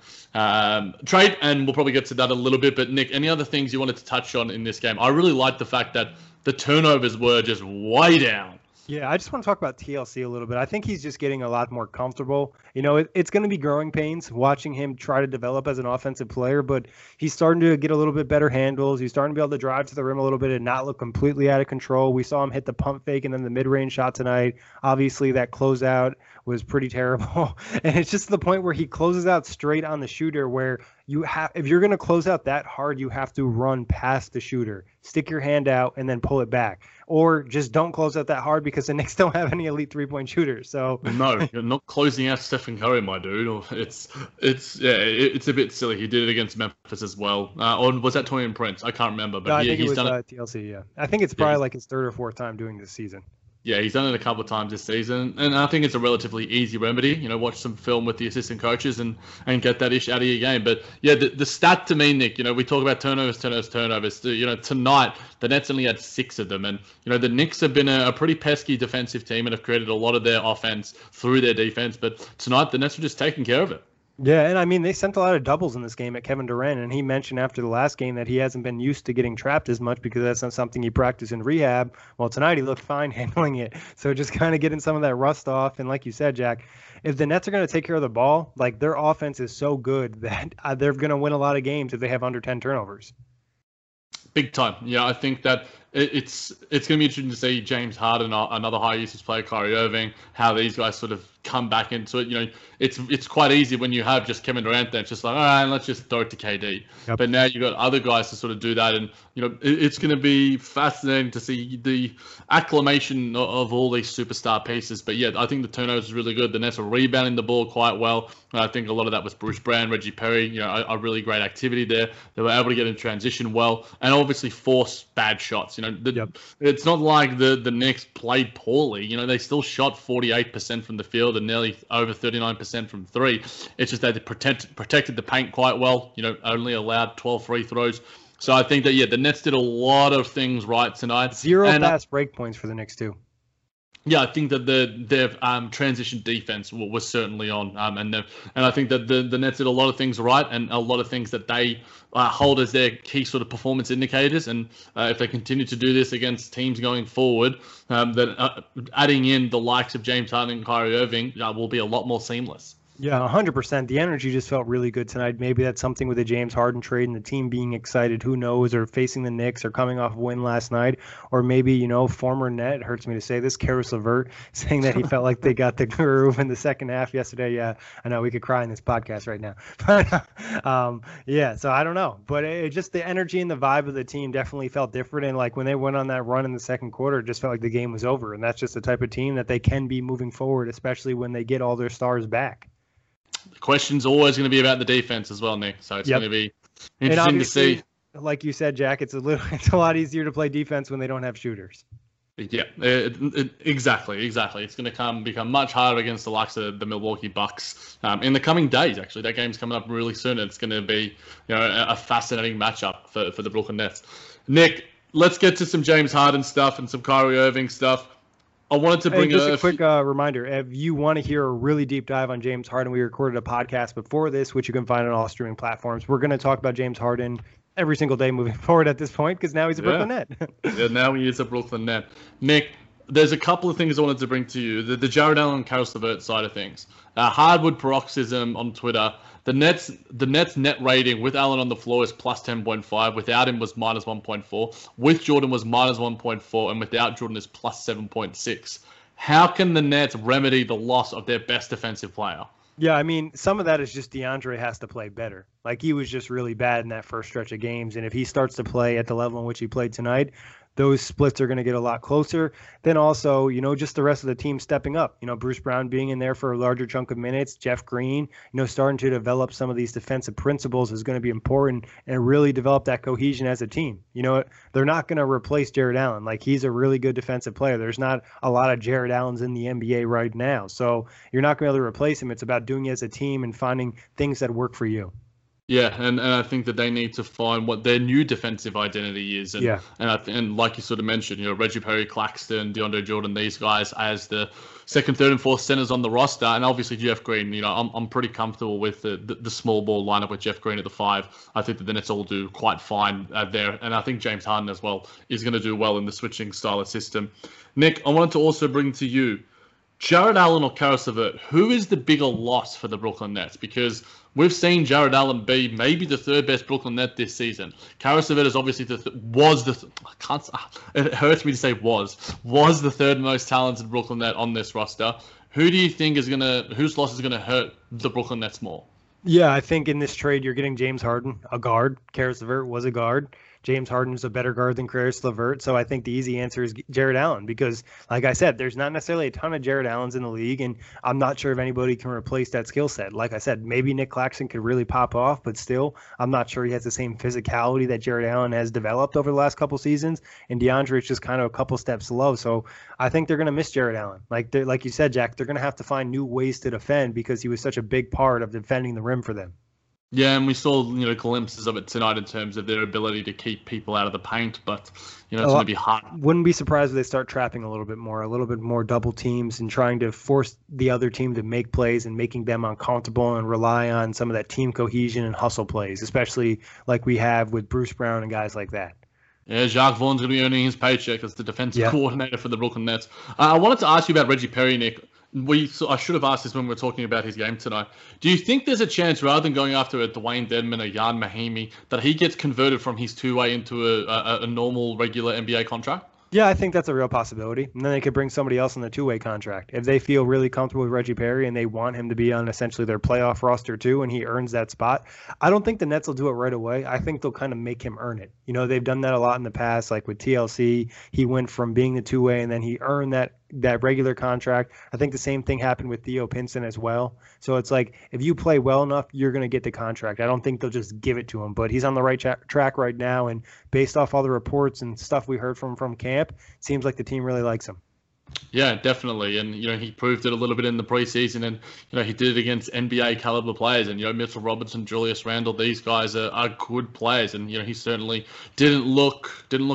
trade, and we'll probably get to that a little bit. But, Nick, any other things you wanted to touch on in this game? I really liked the fact that the turnovers were just way down. Yeah, I just want to talk about TLC a little bit. I think he's just getting a lot more comfortable. You know, it's going to be growing pains watching him try to develop as an offensive player, but he's starting to get a little bit better handles. He's starting to be able to drive to the rim a little bit and not look completely out of control. We saw him hit the pump fake and then the mid-range shot tonight. Obviously, that closeout was pretty terrible. And it's just the point where he closes out straight on the shooter where you have, if you're going to close out that hard, you have to run past the shooter, stick your hand out, and then pull it back. Or just don't close out that hard because the Knicks don't have any elite three-point shooters. So no, you're not closing out Stephen Curry, my dude. It's a bit silly. He did it against Memphis as well. Or was that Taurean Prince? I can't remember. But no, I think he's done it. TLC, yeah. I think it's probably like his third or fourth time doing this season. Yeah, he's done it a couple of times this season, and I think it's a relatively easy remedy. You know, watch some film with the assistant coaches and get that ish out of your game. But, yeah, the stat to me, Nick, you know, we talk about turnovers. You know, tonight, the Nets only had 6 of them. And, you know, the Knicks have been a pretty pesky defensive team and have created a lot of their offense through their defense. But tonight, the Nets were just taking care of it. Yeah, and I mean, they sent a lot of doubles in this game at Kevin Durant, and he mentioned after the last game that he hasn't been used to getting trapped as much because that's not something he practiced in rehab. Well, tonight he looked fine handling it, so just kind of getting some of that rust off. And like you said, Jack, if the Nets are going to take care of the ball, like their offense is so good that they're going to win a lot of games if they have under 10 turnovers. Big time. Yeah, I think that it's going to be interesting to see James Harden, another high-usage player, Kyrie Irving, how these guys sort of come back into it. You know, it's quite easy when you have just Kevin Durant there. It's just like, all right, let's just throw it to KD. Yep. But now you've got other guys to sort of do that. And, you know, it's going to be fascinating to see the acclimation of all these superstar pieces. But, yeah, I think the turnovers is really good. The Nets are rebounding the ball quite well. And I think a lot of that was Bruce Brown, Reggie Perry, you know, a really great activity there. They were able to get in transition well and obviously force bad shots. You know, it's not like the Knicks played poorly. You know, they still shot 48% from the field and nearly over 39% from three. It's just that they protected the paint quite well. You know, only allowed 12 free throws. So I think that, yeah, the Nets did a lot of things right tonight. 0 fast break points for the Knicks too. Yeah, I think that their transition defense was certainly on. And I think that the Nets did a lot of things right and a lot of things that they hold as their key sort of performance indicators. And if they continue to do this against teams going forward, then adding in the likes of James Harden and Kyrie Irving will be a lot more seamless. Yeah, 100%. The energy just felt really good tonight. Maybe that's something with the James Harden trade and the team being excited, who knows, or facing the Knicks or coming off a win last night. Or maybe, you know, former Net, it hurts me to say this, Caris LeVert, saying that he felt like they got the groove in the second half yesterday. Yeah, I know we could cry in this podcast right now. But, yeah, so I don't know. But it just the energy and the vibe of the team definitely felt different. And, like, when they went on that run in the second quarter, it just felt like the game was over. And that's just the type of team that they can be moving forward, especially when they get all their stars back. The question's always going to be about the defense as well, Nick. So it's going to be interesting to see. Like you said, Jack, it's a lot easier to play defense when they don't have shooters. Yeah, exactly. It's going to become much harder against the likes of the Milwaukee Bucks in the coming days, actually. That game's coming up really soon. It's going to be, you know, a fascinating matchup for the Brooklyn Nets. Nick, let's get to some James Harden stuff and some Kyrie Irving stuff. I wanted to bring a quick reminder. If you want to hear a really deep dive on James Harden, we recorded a podcast before this, which you can find on all streaming platforms. We're going to talk about James Harden every single day moving forward at this point because now he's a Brooklyn Net. Yeah, now he is a Brooklyn Net. Nick, there's a couple of things I wanted to bring to you. The Jared Allen and Caris LeVert side of things. Hardwood Paroxysm on Twitter. The Nets net rating with Allen on the floor is plus 10.5. Without him was minus 1.4. With Jordan was minus 1.4. And without Jordan is plus 7.6. How can the Nets remedy the loss of their best defensive player? Yeah, I mean, some of that is just DeAndre has to play better. Like, he was just really bad in that first stretch of games. And if he starts to play at the level in which he played tonight, those splits are going to get a lot closer. Then also, you know, just the rest of the team stepping up. You know, Bruce Brown being in there for a larger chunk of minutes, Jeff Green, you know, starting to develop some of these defensive principles is going to be important and really develop that cohesion as a team. You know, they're not going to replace Jared Allen. Like, he's a really good defensive player. There's not a lot of Jared Allens in the NBA right now. So you're not going to be able to replace him. It's about doing it as a team and finding things that work for you. Yeah, and I think that they need to find what their new defensive identity is. And, yeah. And like you sort of mentioned, you know, Reggie Perry, Claxton, DeAndre Jordan, these guys as the second, third, and fourth centers on the roster. And obviously Jeff Green, you know, I'm pretty comfortable with the small ball lineup with Jeff Green at the five. I think that the Nets all do quite fine there. And I think James Harden as well is going to do well in the switching style of system. Nick, I wanted to also bring to you Jared Allen or Caris LeVert. Who is the bigger loss for the Brooklyn Nets? Because we've seen Jared Allen be maybe the third best Brooklyn Net this season. Caris LeVert is obviously it hurts me to say was the third most talented Brooklyn Net on this roster. Who do you think whose loss is going to hurt the Brooklyn Nets more? Yeah, I think in this trade you're getting James Harden, a guard. Caris LeVert was a guard. James Harden is a better guard than Caris LeVert. So I think the easy answer is Jared Allen because, like I said, there's not necessarily a ton of Jared Allens in the league, and I'm not sure if anybody can replace that skill set. Like I said, maybe Nick Claxton could really pop off, but still, I'm not sure he has the same physicality that Jared Allen has developed over the last couple seasons, and DeAndre is just kind of a couple steps low. So I think they're going to miss Jared Allen. Like you said, Jack, they're going to have to find new ways to defend because he was such a big part of defending the rim for them. Yeah, and we saw, you know, glimpses of it tonight in terms of their ability to keep people out of the paint, but, you know, it's going to be hard. Wouldn't be surprised if they start trapping a little bit more double teams and trying to force the other team to make plays and making them uncomfortable and rely on some of that team cohesion and hustle plays, especially like we have with Bruce Brown and guys like that. Yeah, Jacques Vaughn's going to be earning his paycheck as the defensive coordinator for the Brooklyn Nets. I wanted to ask you about Reggie Perry, Nick. I should have asked this when we were talking about his game tonight. Do you think there's a chance, rather than going after a Dwayne Dedman or Jan Mahimi, that he gets converted from his two-way into a normal, regular NBA contract? Yeah, I think that's a real possibility. And then they could bring somebody else on the two-way contract. If they feel really comfortable with Reggie Perry and they want him to be on essentially their playoff roster too and he earns that spot, I don't think the Nets will do it right away. I think they'll kind of make him earn it. You know, they've done that a lot in the past. Like with TLC, he went from being the two-way and then he earned that regular contract. I think the same thing happened with Theo Pinson as well. So it's like, if you play well enough, you're going to get the contract. I don't think they'll just give it to him, but he's on the right track right now. And based off all the reports and stuff we heard from camp, it seems like the team really likes him. Yeah, definitely. And, you know, he proved it a little bit in the preseason and, you know, he did it against NBA caliber players and, you know, Mitchell Robinson, Julius Randle, these guys are good players. And, you know, he certainly didn't look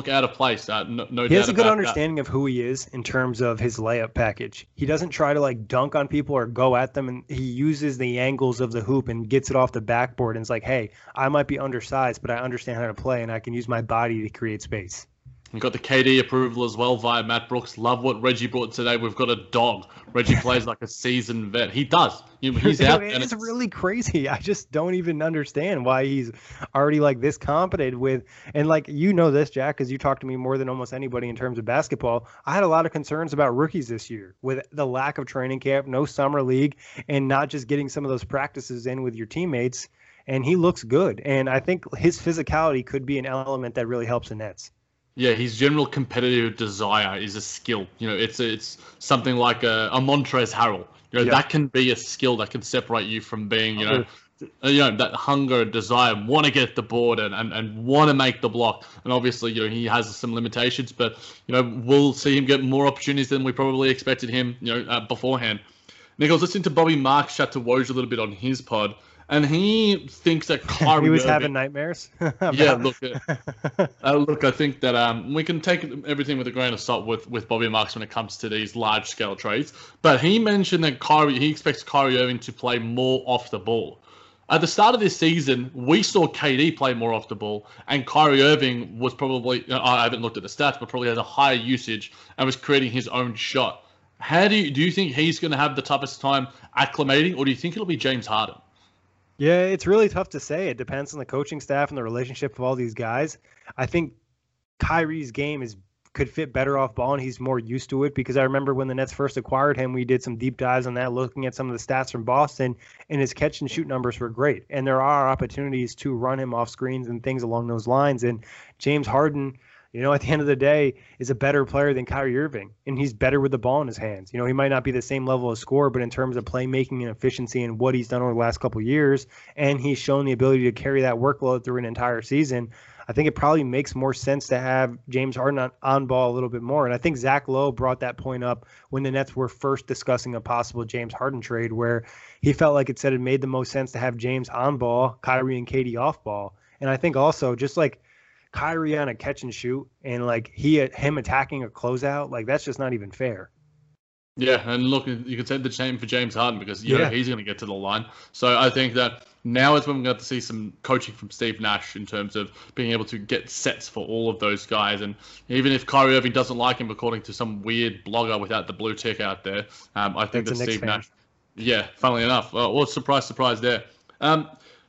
out of place. No doubt. He has a good understanding of who he is in terms of his layup package. He doesn't try to like dunk on people or go at them. And he uses the angles of the hoop and gets it off the backboard. And it's like, hey, I might be undersized, but I understand how to play and I can use my body to create space. We've got the KD approval as well via Matt Brooks. Love what Reggie brought today. We've got a dog. Reggie plays like a seasoned vet. He does. He's out. It's really crazy. I just don't even understand why he's already like this competent with. And like, you know this, Jack, because you talk to me more than almost anybody in terms of basketball. I had a lot of concerns about rookies this year with the lack of training camp, no summer league, and not just getting some of those practices in with your teammates. And he looks good. And I think his physicality could be an element that really helps the Nets. Yeah, his general competitive desire is a skill. You know, it's something like a Montrezl Harrell. You know, that can be a skill that can separate you from being, you know, that hunger, desire, want to get the board and want to make the block. And obviously, you know, he has some limitations, but, you know, we'll see him get more opportunities than we probably expected him, you know, beforehand. Nick, I was listening to Bobby Marks chat to Woj a little bit on his pod. And he thinks that Kyrie he was Irving, having nightmares. Yeah, look. I think that we can take everything with a grain of salt with Bobby Marks when it comes to these large scale trades. But he mentioned that he expects Kyrie Irving to play more off the ball. At the start of this season, we saw KD play more off the ball, and Kyrie Irving was probably—I haven't looked at the stats, but probably has a higher usage and was creating his own shot. How do you think he's going to have the toughest time acclimating, or do you think it'll be James Harden? Yeah, it's really tough to say. It depends on the coaching staff and the relationship of all these guys. I think Kyrie's game could fit better off ball, and he's more used to it because I remember when the Nets first acquired him, we did some deep dives on that, looking at some of the stats from Boston, and his catch and shoot numbers were great. And there are opportunities to run him off screens and things along those lines. And James Harden, you know, at the end of the day, is a better player than Kyrie Irving, and he's better with the ball in his hands. You know, he might not be the same level of scorer, but in terms of playmaking and efficiency and what he's done over the last couple of years, and he's shown the ability to carry that workload through an entire season, I think it probably makes more sense to have James Harden on ball a little bit more. And I think Zach Lowe brought that point up when the Nets were first discussing a possible James Harden trade, where he felt like it said it made the most sense to have James on ball, Kyrie and KD off ball. And I think also just like Kyrie on a catch and shoot and like him attacking a closeout, like that's just not even fair. Yeah, and look, you could say the same for James Harden because you know, he's going to get to the line. So I think that now is when we're going to see some coaching from Steve Nash in terms of being able to get sets for all of those guys. And even if Kyrie Irving doesn't like him, according to some weird blogger without the blue tick out there, I think that's that Steve Nash... Yeah, funnily enough. Well, surprise, surprise there.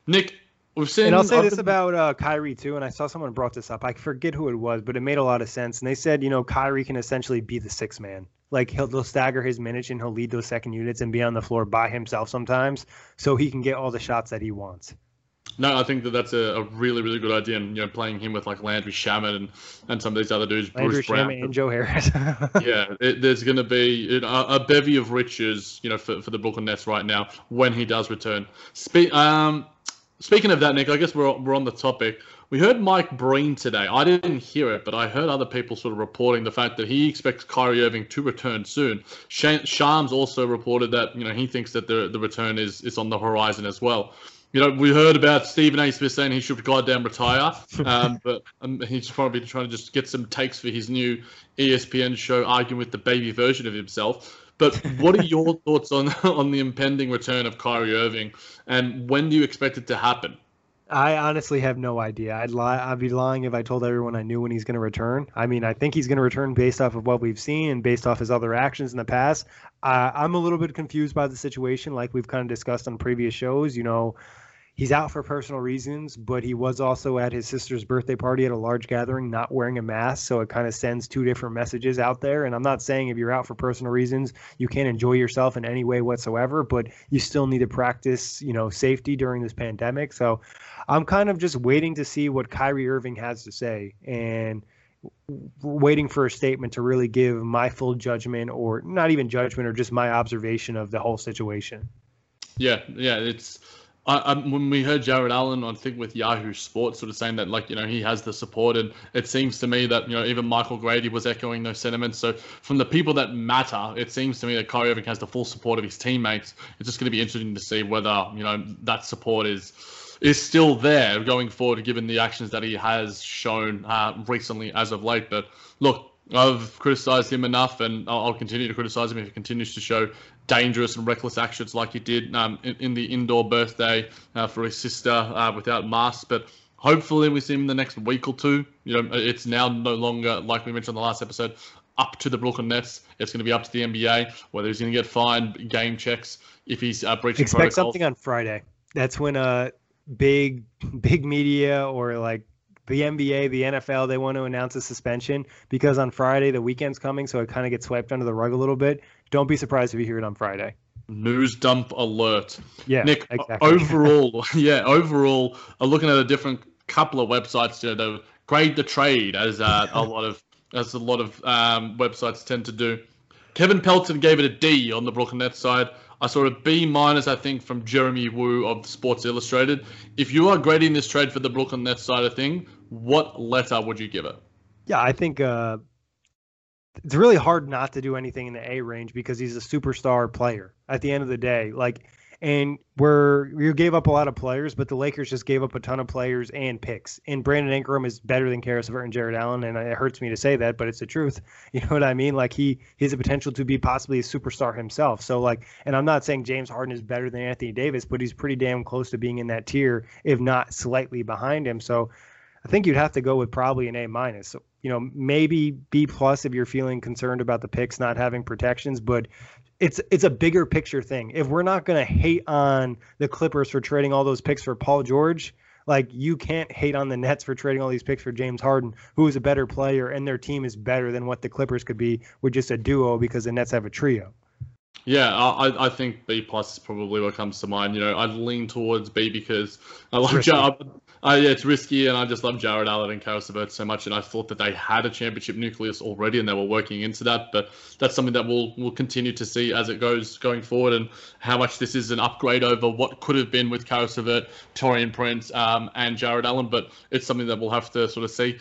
Nick, we've seen... And I'll say this about Kyrie too, and I saw someone brought this up. I forget who it was, but it made a lot of sense. And they said, you know, Kyrie can essentially be the sixth man. Like he'll stagger his minutes and he'll lead those second units and be on the floor by himself sometimes so he can get all the shots that he wants. No, I think that's a really, really good idea. And, you know, playing him with like Landry Shamet and some of these other dudes, Bruce Brown. Landry Shamet and Joe Harris. Yeah, there's going to be a bevy of riches, you know, for the Brooklyn Nets right now when he does return. Speaking of that, Nick, I guess we're on the topic. We heard Mike Breen today. I didn't hear it, but I heard other people sort of reporting the fact that he expects Kyrie Irving to return soon. Shams also reported that, you know, he thinks that the return is on the horizon as well. You know, we heard about Stephen A. Smith saying he should goddamn retire, but he's probably trying to just get some takes for his new ESPN show, arguing with the baby version of himself. But what are your thoughts on the impending return of Kyrie Irving, and when do you expect it to happen? I honestly have no idea. I'd be lying if I told everyone I knew when he's going to return. I mean, I think he's going to return based off of what we've seen and based off his other actions in the past. I'm a little bit confused by the situation, like we've kind of discussed on previous shows. You know, he's out for personal reasons, but he was also at his sister's birthday party at a large gathering not wearing a mask, so it kind of sends two different messages out there. And I'm not saying if you're out for personal reasons, you can't enjoy yourself in any way whatsoever, but you still need to practice, you know, safety during this pandemic. So I'm kind of just waiting to see what Kyrie Irving has to say and waiting for a statement to really give my full judgment, or not even judgment, or just my observation of the whole situation. Yeah, it's... when we heard Jared Allen, I think with Yahoo Sports, sort of saying that, like, you know, he has the support, and it seems to me that, you know, even Michael Grady was echoing those sentiments. So from the people that matter, it seems to me that Kyrie Irving has the full support of his teammates. It's just going to be interesting to see whether, you know, that support is still there going forward, given the actions that he has shown recently as of late. But look, I've criticised him enough, and I'll continue to criticise him if he continues to show dangerous and reckless actions like he did in the indoor birthday for his sister without masks. But hopefully we see him in the next week or two. You know, it's now no longer, like we mentioned in the last episode, up to the Brooklyn Nets. It's going to be up to the NBA, whether he's going to get fined, game checks, if he's breaching protocol. Expect something on Friday. That's when big media or like the NBA, the NFL, they want to announce a suspension because on Friday, the weekend's coming, so it kind of gets swept under the rug a little bit. Don't be surprised if you hear it on Friday. News dump alert. Yeah, Nick, exactly. overall, looking at a different couple of websites, you know, grade the trade as a lot of websites tend to do. Kevin Pelton gave it a D on the Brooklyn Nets side. I saw a B-, I think, from Jeremy Wu of Sports Illustrated. If you are grading this trade for the Brooklyn Nets side of thing, what letter would you give it? Yeah, I think it's really hard not to do anything in the A range because he's a superstar player at the end of the day. Like, and you gave up a lot of players, but the Lakers just gave up a ton of players and picks. And Brandon Ingram is better than Caris LeVert and Jared Allen, and it hurts me to say that, but it's the truth. You know what I mean? Like, he has the potential to be possibly a superstar himself. So, like, and I'm not saying James Harden is better than Anthony Davis, but he's pretty damn close to being in that tier, if not slightly behind him. So I think you'd have to go with probably an A-. So, you know, maybe B+ if you're feeling concerned about the picks not having protections, but it's a bigger picture thing. If we're not going to hate on the Clippers for trading all those picks for Paul George, like, you can't hate on the Nets for trading all these picks for James Harden, who is a better player, and their team is better than what the Clippers could be with just a duo because the Nets have a trio. Yeah, I think B+ is probably what comes to mind. You know, I'd lean towards B because I like Joe. It's risky, and I just love Jared Allen and Caris LeVert so much, and I thought that they had a championship nucleus already, and they were working into that. But that's something that we'll continue to see as it goes going forward, and how much this is an upgrade over what could have been with Caris LeVert, Taurean Prince, and Jared Allen. But it's something that we'll have to sort of see.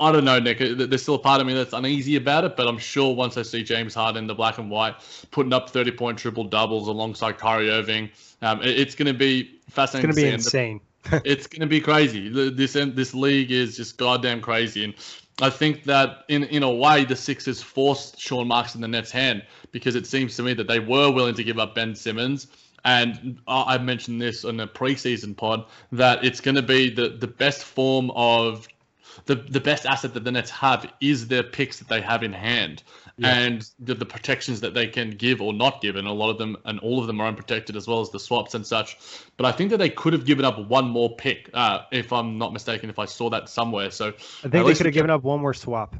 I don't know, Nick. There's still a part of me that's uneasy about it, but I'm sure once I see James Harden, the black and white, putting up 30-point triple-doubles alongside Kyrie Irving, it's going to be fascinating. It's going to be insane. It's going to be crazy. This league is just goddamn crazy. And I think that in a way, the Sixers forced Sean Marks in the Nets' hand, because it seems to me that they were willing to give up Ben Simmons. And I mentioned this on the preseason pod, that it's going to be the best form of the best asset that the Nets have is their picks that they have in hand. Yeah. And the protections that they can give or not give, and a lot of them and all of them are unprotected, as well as the swaps and such. But I think that they could have given up one more pick, if I'm not mistaken, if I saw that somewhere. So I think they could have given up one more swap.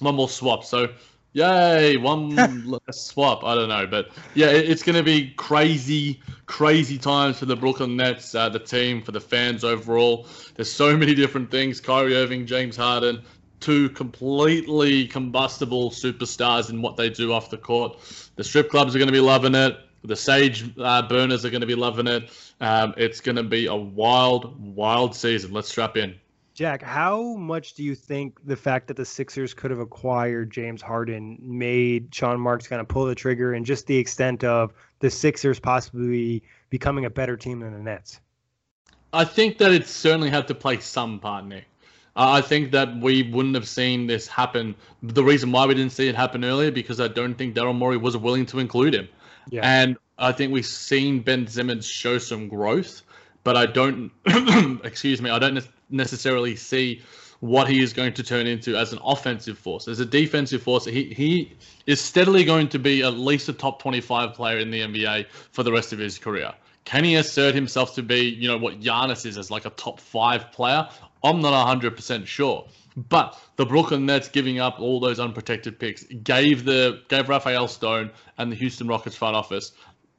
One more swap. So yay, one less swap. I don't know. But yeah, it's going to be crazy, crazy times for the Brooklyn Nets, the team, for the fans overall. There's so many different things. Kyrie Irving, James Harden, two completely combustible superstars in what they do off the court. The strip clubs are going to be loving it. The sage burners are going to be loving it. It's going to be a wild, wild season. Let's strap in. Jack, how much do you think the fact that the Sixers could have acquired James Harden made Sean Marks kind of pull the trigger, and just the extent of the Sixers possibly becoming a better team than the Nets? I think that it certainly had to play some part, Nick. I think that we wouldn't have seen this happen. The reason why we didn't see it happen earlier, because I don't think Daryl Morey was willing to include him. Yeah. And I think we've seen Ben Simmons show some growth, but I don't, I don't necessarily see what he is going to turn into as an offensive force. As a defensive force, he is steadily going to be at least a top 25 player in the NBA for the rest of his career. Can he assert himself to be, you know, what Giannis is, as like a top 5 player? I'm not 100% sure. But the Brooklyn Nets giving up all those unprotected picks gave Rafael Stone and the Houston Rockets front office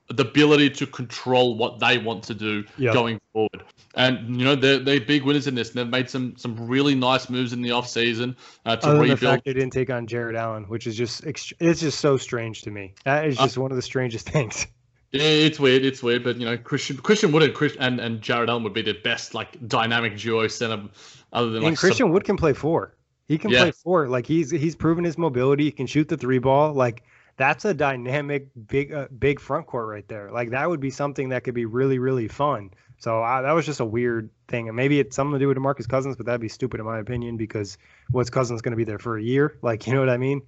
the ability to control what they want to do going forward. And, you know, they're big winners in this. And they've made some really nice moves in the offseason to rebuild. The fact they didn't take on Jared Allen, which is just it's just so strange to me. That is just one of the strangest things. Yeah, it's weird, but you know, Christian Wood and Jared Allen would be the best like dynamic duo center, other than and like Christian Wood can play four. He can play four. Like he's proven his mobility. He can shoot the 3-ball. Like that's a dynamic big front court right there. Like that would be something that could be really, really fun. So that was just a weird thing, and maybe it's something to do with DeMarcus Cousins, but that'd be stupid in my opinion, because what's Cousins going to be there for a year? Like, you know what I mean?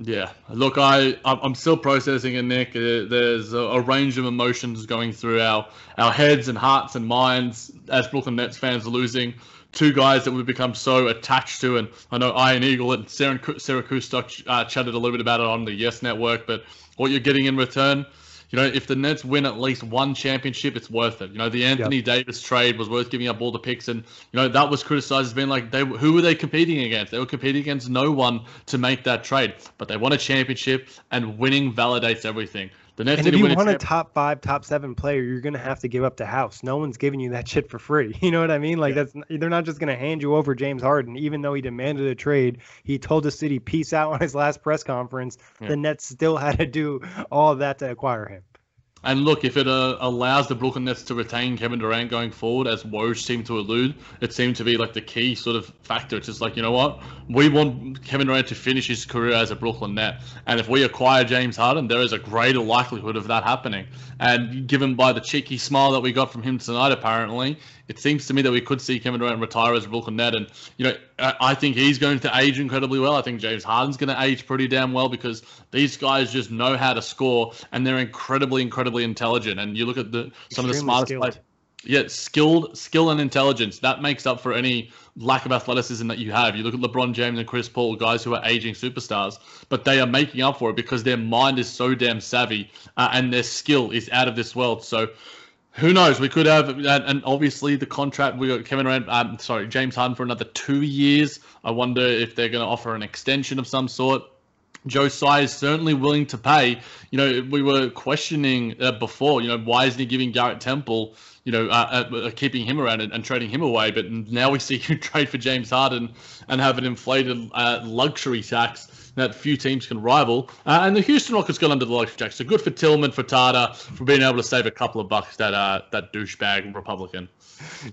Yeah, look, I'm still processing it, Nick. There's a range of emotions going through our heads and hearts and minds as Brooklyn Nets fans are losing two guys that we've become so attached to. And I know Iron Eagle and Sarah Kustok chatted a little bit about it on the Yes Network, but what you're getting in return, you know, if the Nets win at least one championship, it's worth it. You know, the Anthony Davis trade was worth giving up all the picks. And, you know, that was criticized as being like, who were they competing against? They were competing against no one to make that trade. But they won a championship, and winning validates everything. The Nets and if you want a top 5, top 7 player, you're going to have to give up the house. No one's giving you that shit for free. You know what I mean? Like, they're not just going to hand you over James Harden. Even though he demanded a trade, he told the city peace out on his last press conference. Yeah. The Nets still had to do all that to acquire him. And look, if it allows the Brooklyn Nets to retain Kevin Durant going forward, as Woj seemed to allude, it seemed to be like the key sort of factor. It's just like, you know what? We want Kevin Durant to finish his career as a Brooklyn Net. And if we acquire James Harden, there is a greater likelihood of that happening. And given by the cheeky smile that we got from him tonight, apparently, it seems to me that we could see Kevin Durant retire as a Brooklyn Net. And, you know, I think he's going to age incredibly well. I think James Harden's going to age pretty damn well, because these guys just know how to score, and they're incredibly intelligent. And you look at some of the smartest players. Yeah, skill and intelligence. That makes up for any lack of athleticism that you have. You look at LeBron James and Chris Paul, guys who are aging superstars, but they are making up for it because their mind is so damn savvy, and their skill is out of this world. So, who knows? We could have, and obviously the contract, we got James Harden for another 2 years. I wonder if they're going to offer an extension of some sort. Joe Tsai is certainly willing to pay. You know, we were questioning before, you know, why isn't he giving Garrett Temple, keeping him around and trading him away. But now we see you trade for James Harden and have an inflated luxury tax that few teams can rival. And the Houston Rockets got under the luxury tax. So good for Tillman, for Tata, for being able to save a couple of bucks, that that douchebag Republican.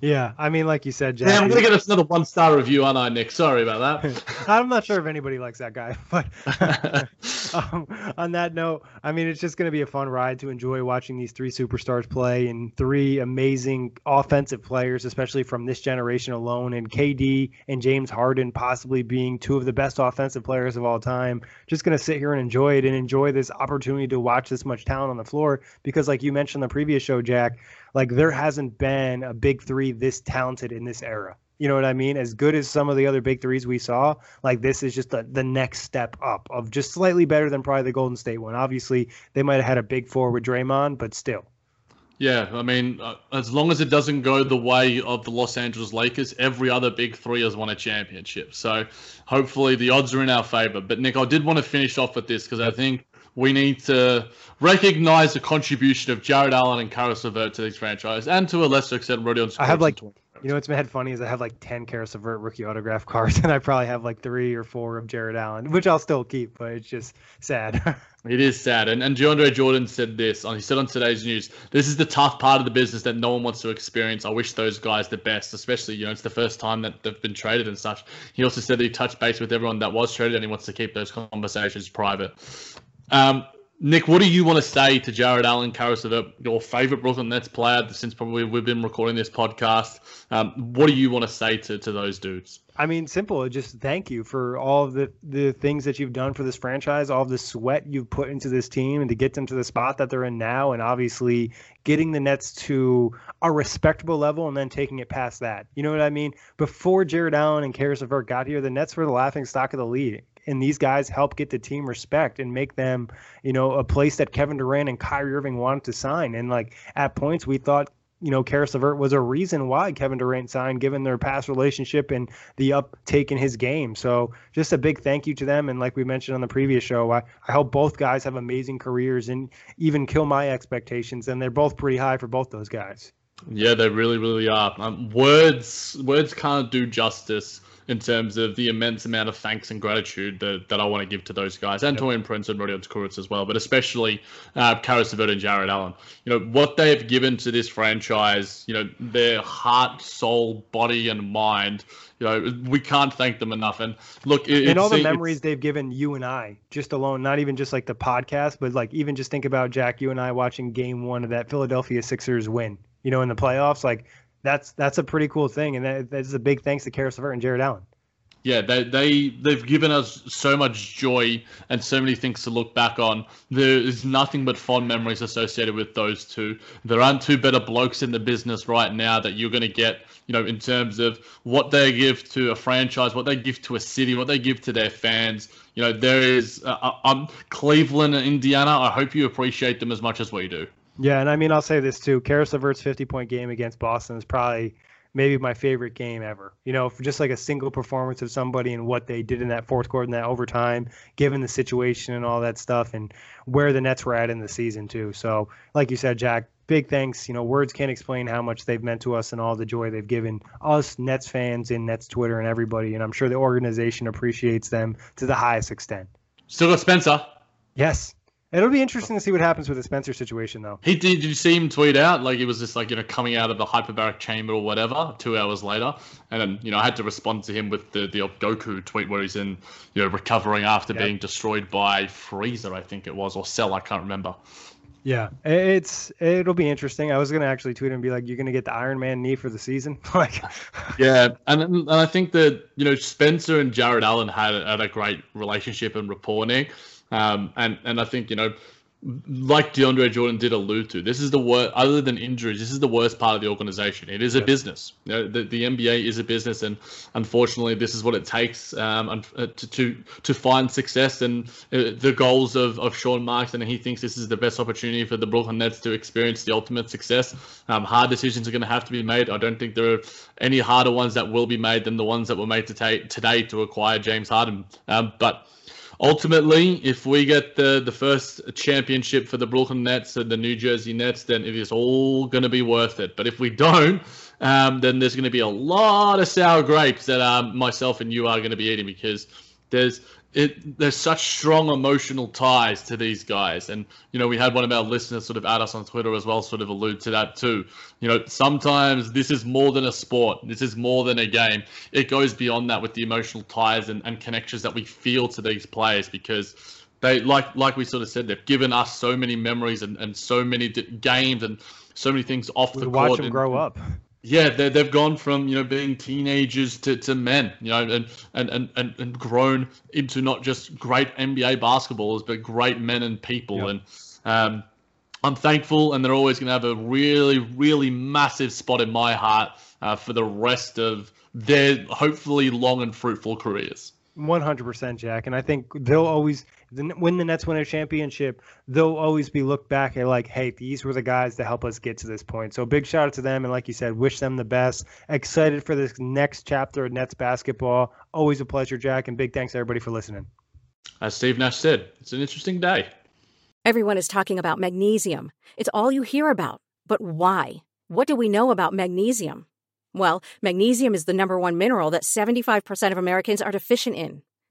Yeah, I mean, like you said, Jack. Yeah, I'm going to get us another one-star review, aren't I, Nick? Sorry about that. I'm not sure if anybody likes that guy. But on that note, I mean, it's just going to be a fun ride to enjoy watching these three superstars play and three amazing offensive players, especially from this generation alone, and KD and James Harden possibly being two of the best offensive players of all time. Just going to sit here and enjoy it and enjoy this opportunity to watch this much talent on the floor because, like you mentioned in the previous show, Jack, like there hasn't been a big three this talented in this era. You know what I mean? As good as some of the other big threes we saw, like this is just the next step up of just slightly better than probably the Golden State one. Obviously, they might have had a big four with Draymond, but still. Yeah, I mean, as long as it doesn't go the way of the Los Angeles Lakers, every other big three has won a championship. So hopefully the odds are in our favor. But, Nick, I did want to finish off with this because I think we need to recognize the contribution of Jared Allen and Caris LeVert to this franchise and to a lesser extent, Rodion. I have like 20. You know what's been funny is I have like 10 Caris LeVert rookie autograph cards, and I probably have like 3 or 4 of Jared Allen, which I'll still keep, but it's just sad. It is sad. And DeAndre Jordan said this. He said on today's news, this is the tough part of the business that no one wants to experience. I wish those guys the best, especially, you know, it's the first time that they've been traded and such. He also said that he touched base with everyone that was traded, and he wants to keep those conversations private. Nick, what do you want to say to Jared Allen, Caris LeVert, your favorite Brooklyn Nets player since probably we've been recording this podcast? What do you want to say to those dudes? I mean, simple. Just thank you for all of the things that you've done for this franchise, all of the sweat you've put into this team and to get them to the spot that they're in now, and obviously getting the Nets to a respectable level and then taking it past that. You know what I mean? Before Jared Allen and Caris LeVert got here, the Nets were the laughingstock of the league. And these guys help get the team respect and make them, you know, a place that Kevin Durant and Kyrie Irving wanted to sign. And, like, at points we thought, you know, Caris LeVert was a reason why Kevin Durant signed, given their past relationship and the uptake in his game. So just a big thank you to them. And like we mentioned on the previous show, I hope both guys have amazing careers and even kill my expectations. And they're both pretty high for both those guys. Yeah, they really, really are. Words can't do justice in terms of the immense amount of thanks and gratitude that I want to give to those guys, and Taurean Prince and Rodion Kuruc as well, but especially Caris LeVert and Jared Allen. You know, what they have given to this franchise, you know, their heart, soul, body, and mind, you know, we can't thank them enough. And look, the memories they've given you and I just alone, not even just like the podcast, but like even just think about, Jack, you and I watching game one of that Philadelphia Sixers win, you know, in the playoffs, like, that's a pretty cool thing, and that's a big thanks to Caris LeVert and Jared Allen. Yeah, they've given us so much joy and so many things to look back on. There is nothing but fond memories associated with those two. There aren't two better blokes in the business right now that you're going to get, you know, in terms of what they give to a franchise, what they give to a city, what they give to their fans. You know, there is Cleveland and Indiana. I hope you appreciate them as much as we do. Yeah, and I mean, I'll say this too. Caris LeVert's 50-point game against Boston is probably maybe my favorite game ever. You know, just like a single performance of somebody and what they did in that fourth quarter and that overtime, given the situation and all that stuff and where the Nets were at in the season too. So like you said, Jack, big thanks. You know, words can't explain how much they've meant to us and all the joy they've given us Nets fans and Nets Twitter and everybody. And I'm sure the organization appreciates them to the highest extent. Still got Spencer. Yes. It'll be interesting to see what happens with the Spencer situation, though. He did you see him tweet out? Like, it was just like, you know, coming out of the hyperbaric chamber or whatever 2 hours later. And then, you know, I had to respond to him with the Goku tweet where he's in, you know, recovering after being destroyed by Freezer, I think it was, or Cell, I can't remember. Yeah, it'll be interesting. I was going to actually tweet and be like, you're going to get the Iron Man knee for the season? Like, yeah, and I think that, you know, Spencer and Jared Allen had a great relationship and rapport, Nick. And I think, you know, like DeAndre Jordan did allude to, this is the worst, other than injuries, this is the worst part of the organization. It is a business. You know, the NBA is a business, and unfortunately, this is what it takes to find success. And the goals of Sean Marks, and he thinks this is the best opportunity for the Brooklyn Nets to experience the ultimate success. Hard decisions are going to have to be made. I don't think there are any harder ones that will be made than the ones that were made today to acquire James Harden. But Ultimately, if we get the first championship for the Brooklyn Nets and the New Jersey Nets, then it is all going to be worth it. But if we don't, then there's going to be a lot of sour grapes that myself and you are going to be eating, because there's such strong emotional ties to these guys. And, you know, we had one of our listeners sort of at us on Twitter as well, sort of allude to that too. You know, sometimes this is more than a sport. This is more than a game. It goes beyond that with the emotional ties and connections that we feel to these players, because they, like we sort of said, they've given us so many memories and so many games and so many things off the court. Watch them grow up. Yeah, they've gone from, you know, being teenagers to men, you know, and grown into not just great NBA basketballers, but great men and people. Yeah. And I'm thankful, and they're always going to have a really, really massive spot in my heart for the rest of their hopefully long and fruitful careers. 100%, Jack. And I think they'll always, when the Nets win a championship, they'll always be looked back at like, hey, these were the guys that helped us get to this point. So big shout out to them. And like you said, wish them the best. Excited for this next chapter of Nets basketball. Always a pleasure, Jack. And big thanks, everybody, for listening. As Steve Nash said, it's an interesting day. Everyone is talking about magnesium. It's all you hear about. But why? What do we know about magnesium? Well, magnesium is the #1 mineral that 75% of Americans are deficient in.